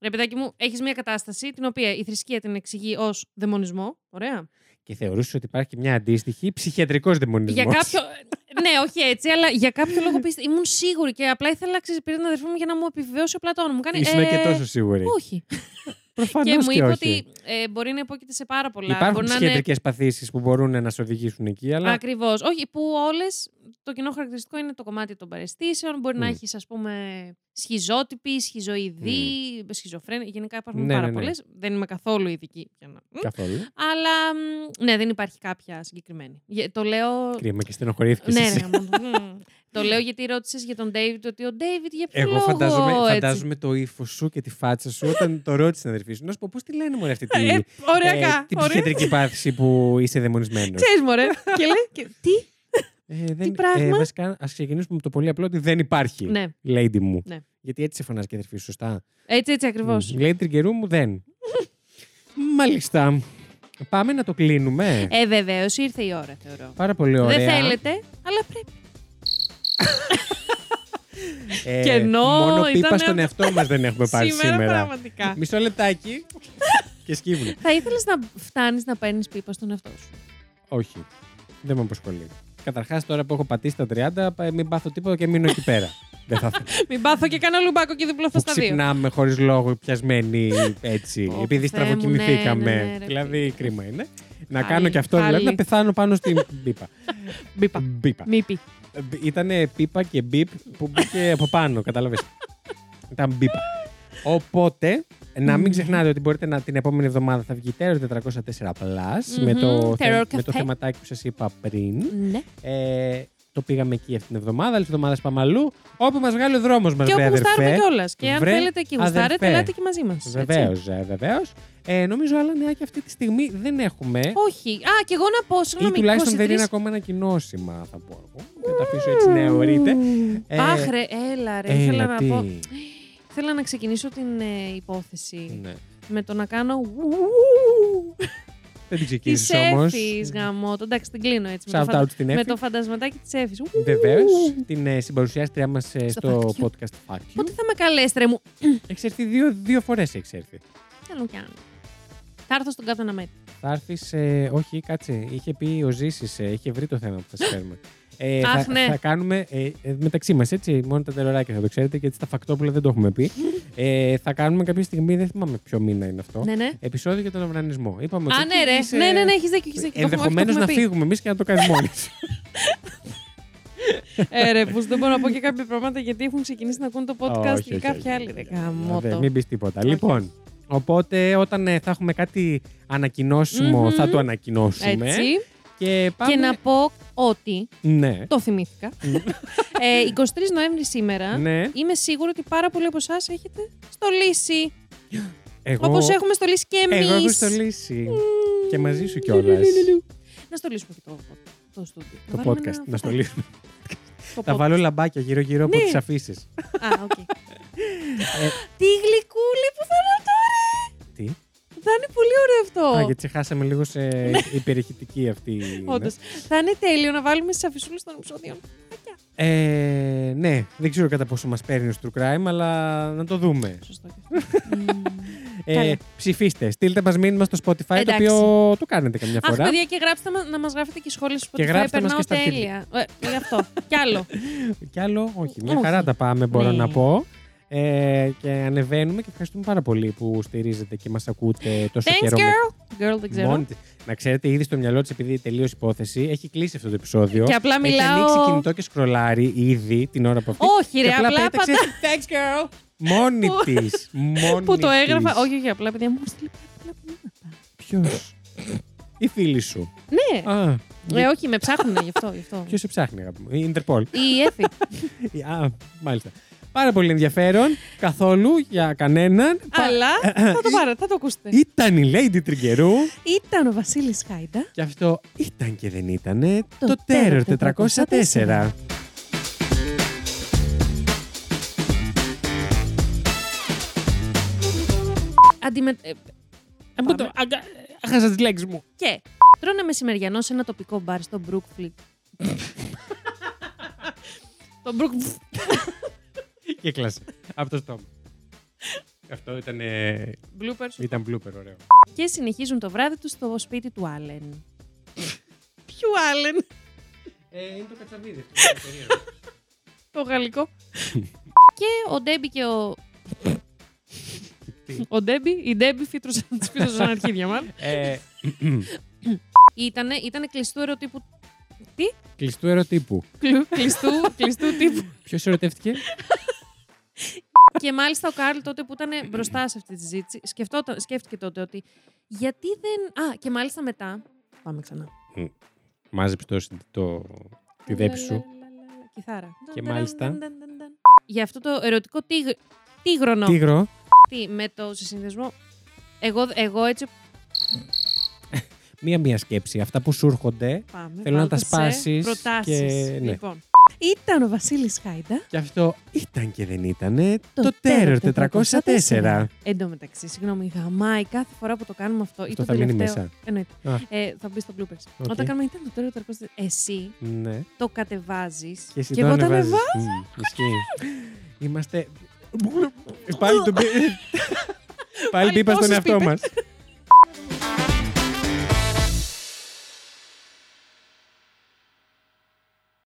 Ρε παιδάκι μου, έχεις μια κατάσταση την οποία η θρησκεία την εξηγεί ως δαιμονισμό. Ωραία. Και θεωρούσες ότι υπάρχει μια αντίστοιχη ψυχιατρικός δαιμονισμός. Για κάποιο. Ναι, όχι έτσι, αλλά για κάποιο λόγο ήμουν σίγουρη και απλά ήθελα πήρε την αδερφή μου για να μου επιβεβαιώσει ο Πλατών. Μου κάνει. Ήσουν και τόσο σίγουρη. Όχι. Προφανώς και μου είπε ότι μπορεί να υπόκειται σε πάρα πολλά. Υπάρχουν ψυχιατρικές παθήσεις που μπορούν να σε οδηγήσουν εκεί. Αλλά... Ακριβώς. Όχι, που όλες. Το κοινό χαρακτηριστικό είναι το κομμάτι των παραισθήσεων. Μπορεί να έχεις, ας πούμε, σχιζότυποι, σχιζοειδή, σχιζοφρένεια. Γενικά υπάρχουν πάρα πολλές. Δεν είμαι καθόλου ειδική. Για να... Καθόλου. Αλλά ναι, δεν υπάρχει κάποια συγκεκριμένη. Το λέω. Κρίμα και στενοχωρήθηκες. Ναι, το λέω γιατί ρώτησες για τον Ντέιβιντ, ότι ο Ντέιβιντ για ποιο λόγο. Εγώ φαντάζομαι το ύφος σου και τη φάτσα σου όταν το ρώτησες την αδερφή σου. Να σου πω, πώς τη λένε μωρέ αυτή την ψυχιατρική πάθηση που είσαι δαιμονισμένος. Ξέρεις μωρέ. Και λέει. Τι. Ας ξεκινήσουμε με το πολύ απλό ότι δεν υπάρχει. Ναι. Lady μου. Ναι. Γιατί έτσι σε φωνάζει και αδερφή σου, σωστά. Έτσι ακριβώς. Lady Triggerou μου δεν. Μάλιστα. Πάμε να το κλείνουμε. Βεβαίως, ήρθε η ώρα, θεωρώ. Πάρα πολύ ωραία. Δεν θέλετε, αλλά πρέπει. Μόνο πίπα στον εαυτό μας δεν έχουμε πάρει σήμερα. Πραγματικά. Μισό λεπτάκι και σκύβουν. Θα ήθελες να φτάνεις να παίρνεις πίπα στον εαυτό σου? Όχι. Δεν με αποσχολεί. Καταρχάς, τώρα που έχω πατήσει τα 30, μην πάθω τίποτα και μείνω εκεί πέρα. Δεν θα θέλω. Μην πάθω και κάνω λουμπάκο και διπλωθώ στα δύο. Ξυπνάμε χωρίς λόγο, πιασμένοι έτσι. Επειδή στραβοκοιμηθήκαμε. Δηλαδή, κρίμα είναι. Να κάνω και αυτό, δηλαδή να πεθάνω πάνω στην μπίπα. Μπίπα. Ήτανε πίπα και μπίπ που μπήκε από πάνω, κατάλαβες. Ήταν μπίπα. Οπότε, να μην ξεχνάτε ότι μπορείτε να την επόμενη εβδομάδα θα βγει Terror 404 Plus με το θεματάκι που σας είπα πριν. Ναι. Το πήγαμε εκεί αυτήν την εβδομάδα, άλλη εβδομάδα πάμε αλλού. Όπου μας βγάλει ο δρόμος μας, βέβαια. Και όπου γουστάρουμε κιόλας. Και αν θέλετε και γουστάρετε, ελάτε και μαζί μας. Βεβαίως. Νομίζω άλλα νέα και αυτή τη στιγμή δεν έχουμε. Όχι. Και εγώ να πω, συγγνώμη. Ή τουλάχιστον 23... δεν είναι ακόμα ανακοινώσιμα, θα πω εγώ. Θα τα αφήσω έτσι νεωρίτε. Άχρε, έλα ρε. Ήθελα να πω. Θέλω να ξεκινήσω την υπόθεση με το να κάνω. Δεν την ξεκίνησε όμως. Της Έφης, γαμώ. Εντάξει, την κλείνω έτσι. Με το φαντασματάκι της Έφης. Βεβαίως. Την συμπαρουσιάστρια μας στο podcast Fact You. Πότε θα με καλέστρε μου. Έχεις έρθει δύο φορές. Θέλω κι άλλο. Θα έρθω στον Captain America. Θα έρθεις. Όχι, κάτσε. Είχε πει ο Ζήσης, είχε βρει το θέμα που θα σας φέρουμε. Θα κάνουμε μεταξύ μας, έτσι. Μόνο τα τεροράκια θα το ξέρετε, γιατί στα φακτόπουλα δεν το έχουμε πει. Θα κάνουμε κάποια στιγμή, δεν θυμάμαι ποιο μήνα είναι αυτό. Ναι. Επεισόδιο για τον αυνανισμό. Είπαμε ότι. Ναι, έχεις δίκιο. Ενδεχομένως να φύγουμε εμείς και να το κάνεις μόνοι. Πούς, δεν μπορώ να πω και κάποια πράγματα γιατί έχουν ξεκινήσει να ακούν το podcast και κάποια άλλη. Μην πεις τίποτα. Λοιπόν, οπότε όταν θα έχουμε κάτι ανακοινώσιμο, θα το ανακοινώσουμε. Και να πω ότι. Ναι. Το θυμήθηκα. 23 Νοέμβρη σήμερα. Ναι. Είμαι σίγουρη ότι πάρα πολλοί από εσάς έχετε στολίσει. Όπως έχουμε στολίσει και εμείς. Εγώ έχω στολίσει. Και μαζί σου κιόλας. Να στολίσουμε και το στούντιο. Το podcast. Να στολίσουμε. Θα βάλω λαμπάκια γύρω-γύρω από τις αφήσεις. Τι γλυκούλη που θέλω τώρα! Τι. Θα είναι πολύ ωραίο αυτό. Γιατί ξεχάσαμε λίγο σε υπερηχητική αυτή. Όντως. Θα είναι τέλειο να βάλουμε στις αφισούλες των επεισόδιων. Ναι, δεν ξέρω κατά πόσο μας παίρνει ως true crime, αλλά να το δούμε. Σωστό. Ψηφίστε. Στείλτε μας μήνυμα στο Spotify, το οποίο το κάνετε καμιά φορά. Αχ, παιδιά, και γράψτε να μας γράφετε και σχόλια στο Spotify. Και γράψτε μας και στα τέλεια. Γι' αυτό. Κι άλλο, όχι. Μια χαρά τα πάμε, μπορώ να πω. Και ανεβαίνουμε και ευχαριστούμε πάρα πολύ που στηρίζετε και μας ακούτε τόσο καιρό. Girl, δεν ξέρω. Να ξέρετε, ήδη στο μυαλό της, επειδή τελείωσε υπόθεση, έχει κλείσει αυτό το επεισόδιο. Και απλά μιλάω. Έχει ανοίξει κινητό και σκρολάρει ήδη την ώρα που αυτή. Όχι, ρε, απλά πατά. Thanks, girl. Μόνη της. Που το έγραφα. Όχι, απλά παιδιά μου έστειλε. Ποιος? Η φίλη σου. Ναι. Α, όχι, με ψάχνουν γι' αυτό. Ποιος σε ψάχνει, αγάπη μου? Η Ιντερπόλ. Η Έφη. Α, μάλιστα. Πάρα πολύ ενδιαφέρον. Καθόλου για κανέναν. Αλλά θα το ακούσετε. Ήταν η Lady Triggerou. Ήταν ο Βασίλης Χάιντα. Και αυτό ήταν και δεν ήτανε το Terror 404. Έχασα τις λέξεις μου. Και τρώνε μεσημεριανό σε ένα τοπικό μπαρ στο Brookfield. Το Brookfield. Κύκλασε. Από το στόμα. Αυτό ήταν. Ήταν blooper, ωραίο. Και συνεχίζουν το βράδυ τους στο σπίτι του Άλεν. Ποιου Άλεν? Είναι το κατσαβίδι. Το γαλλικό. Και ο Ντέμπι και ο. Η Ντέμπι φύτρωσαν αρχίδια μάλλον. Ήτανε κλειστού ερωτήπου. Τι? Κλειστού ερωτήπου. Κλειστού τύπου. Ποιος ερωτεύτηκε? Και μάλιστα ο Κάρλ τότε που ήταν μπροστά σε αυτή τη συζήτηση σκέφτηκε τότε ότι γιατί δεν... Α, και μάλιστα μετά... Πάμε ξανά. Μάζεψε τη δέπη σου. Κιθάρα. Και μάλιστα... Για αυτό το ερωτικό τίγρονο. Τίγρο. Τι, με το συσυνδεσμό... Εγώ έτσι... Μία σκέψη. Αυτά που σου έρχονται θέλω να τα σπάσεις. Προτάσεις. Λοιπόν. Ήταν ο Βασίλης Χάιντα. Και αυτό ήταν και δεν ήτανε το Terror 404. Εν τω μεταξύ, συγγνώμη, γαμάει κάθε φορά που το κάνουμε αυτό. Αυτό θα μείνει μέσα. Εννοείται. Θα μπει στο bloopers. Okay. Όταν κάνουμε ήταν το Terror 404, εσύ το κατεβάζεις και εγώ το ανεβάζω. Είμαστε... Πάλι μπήκα στον εαυτό μας.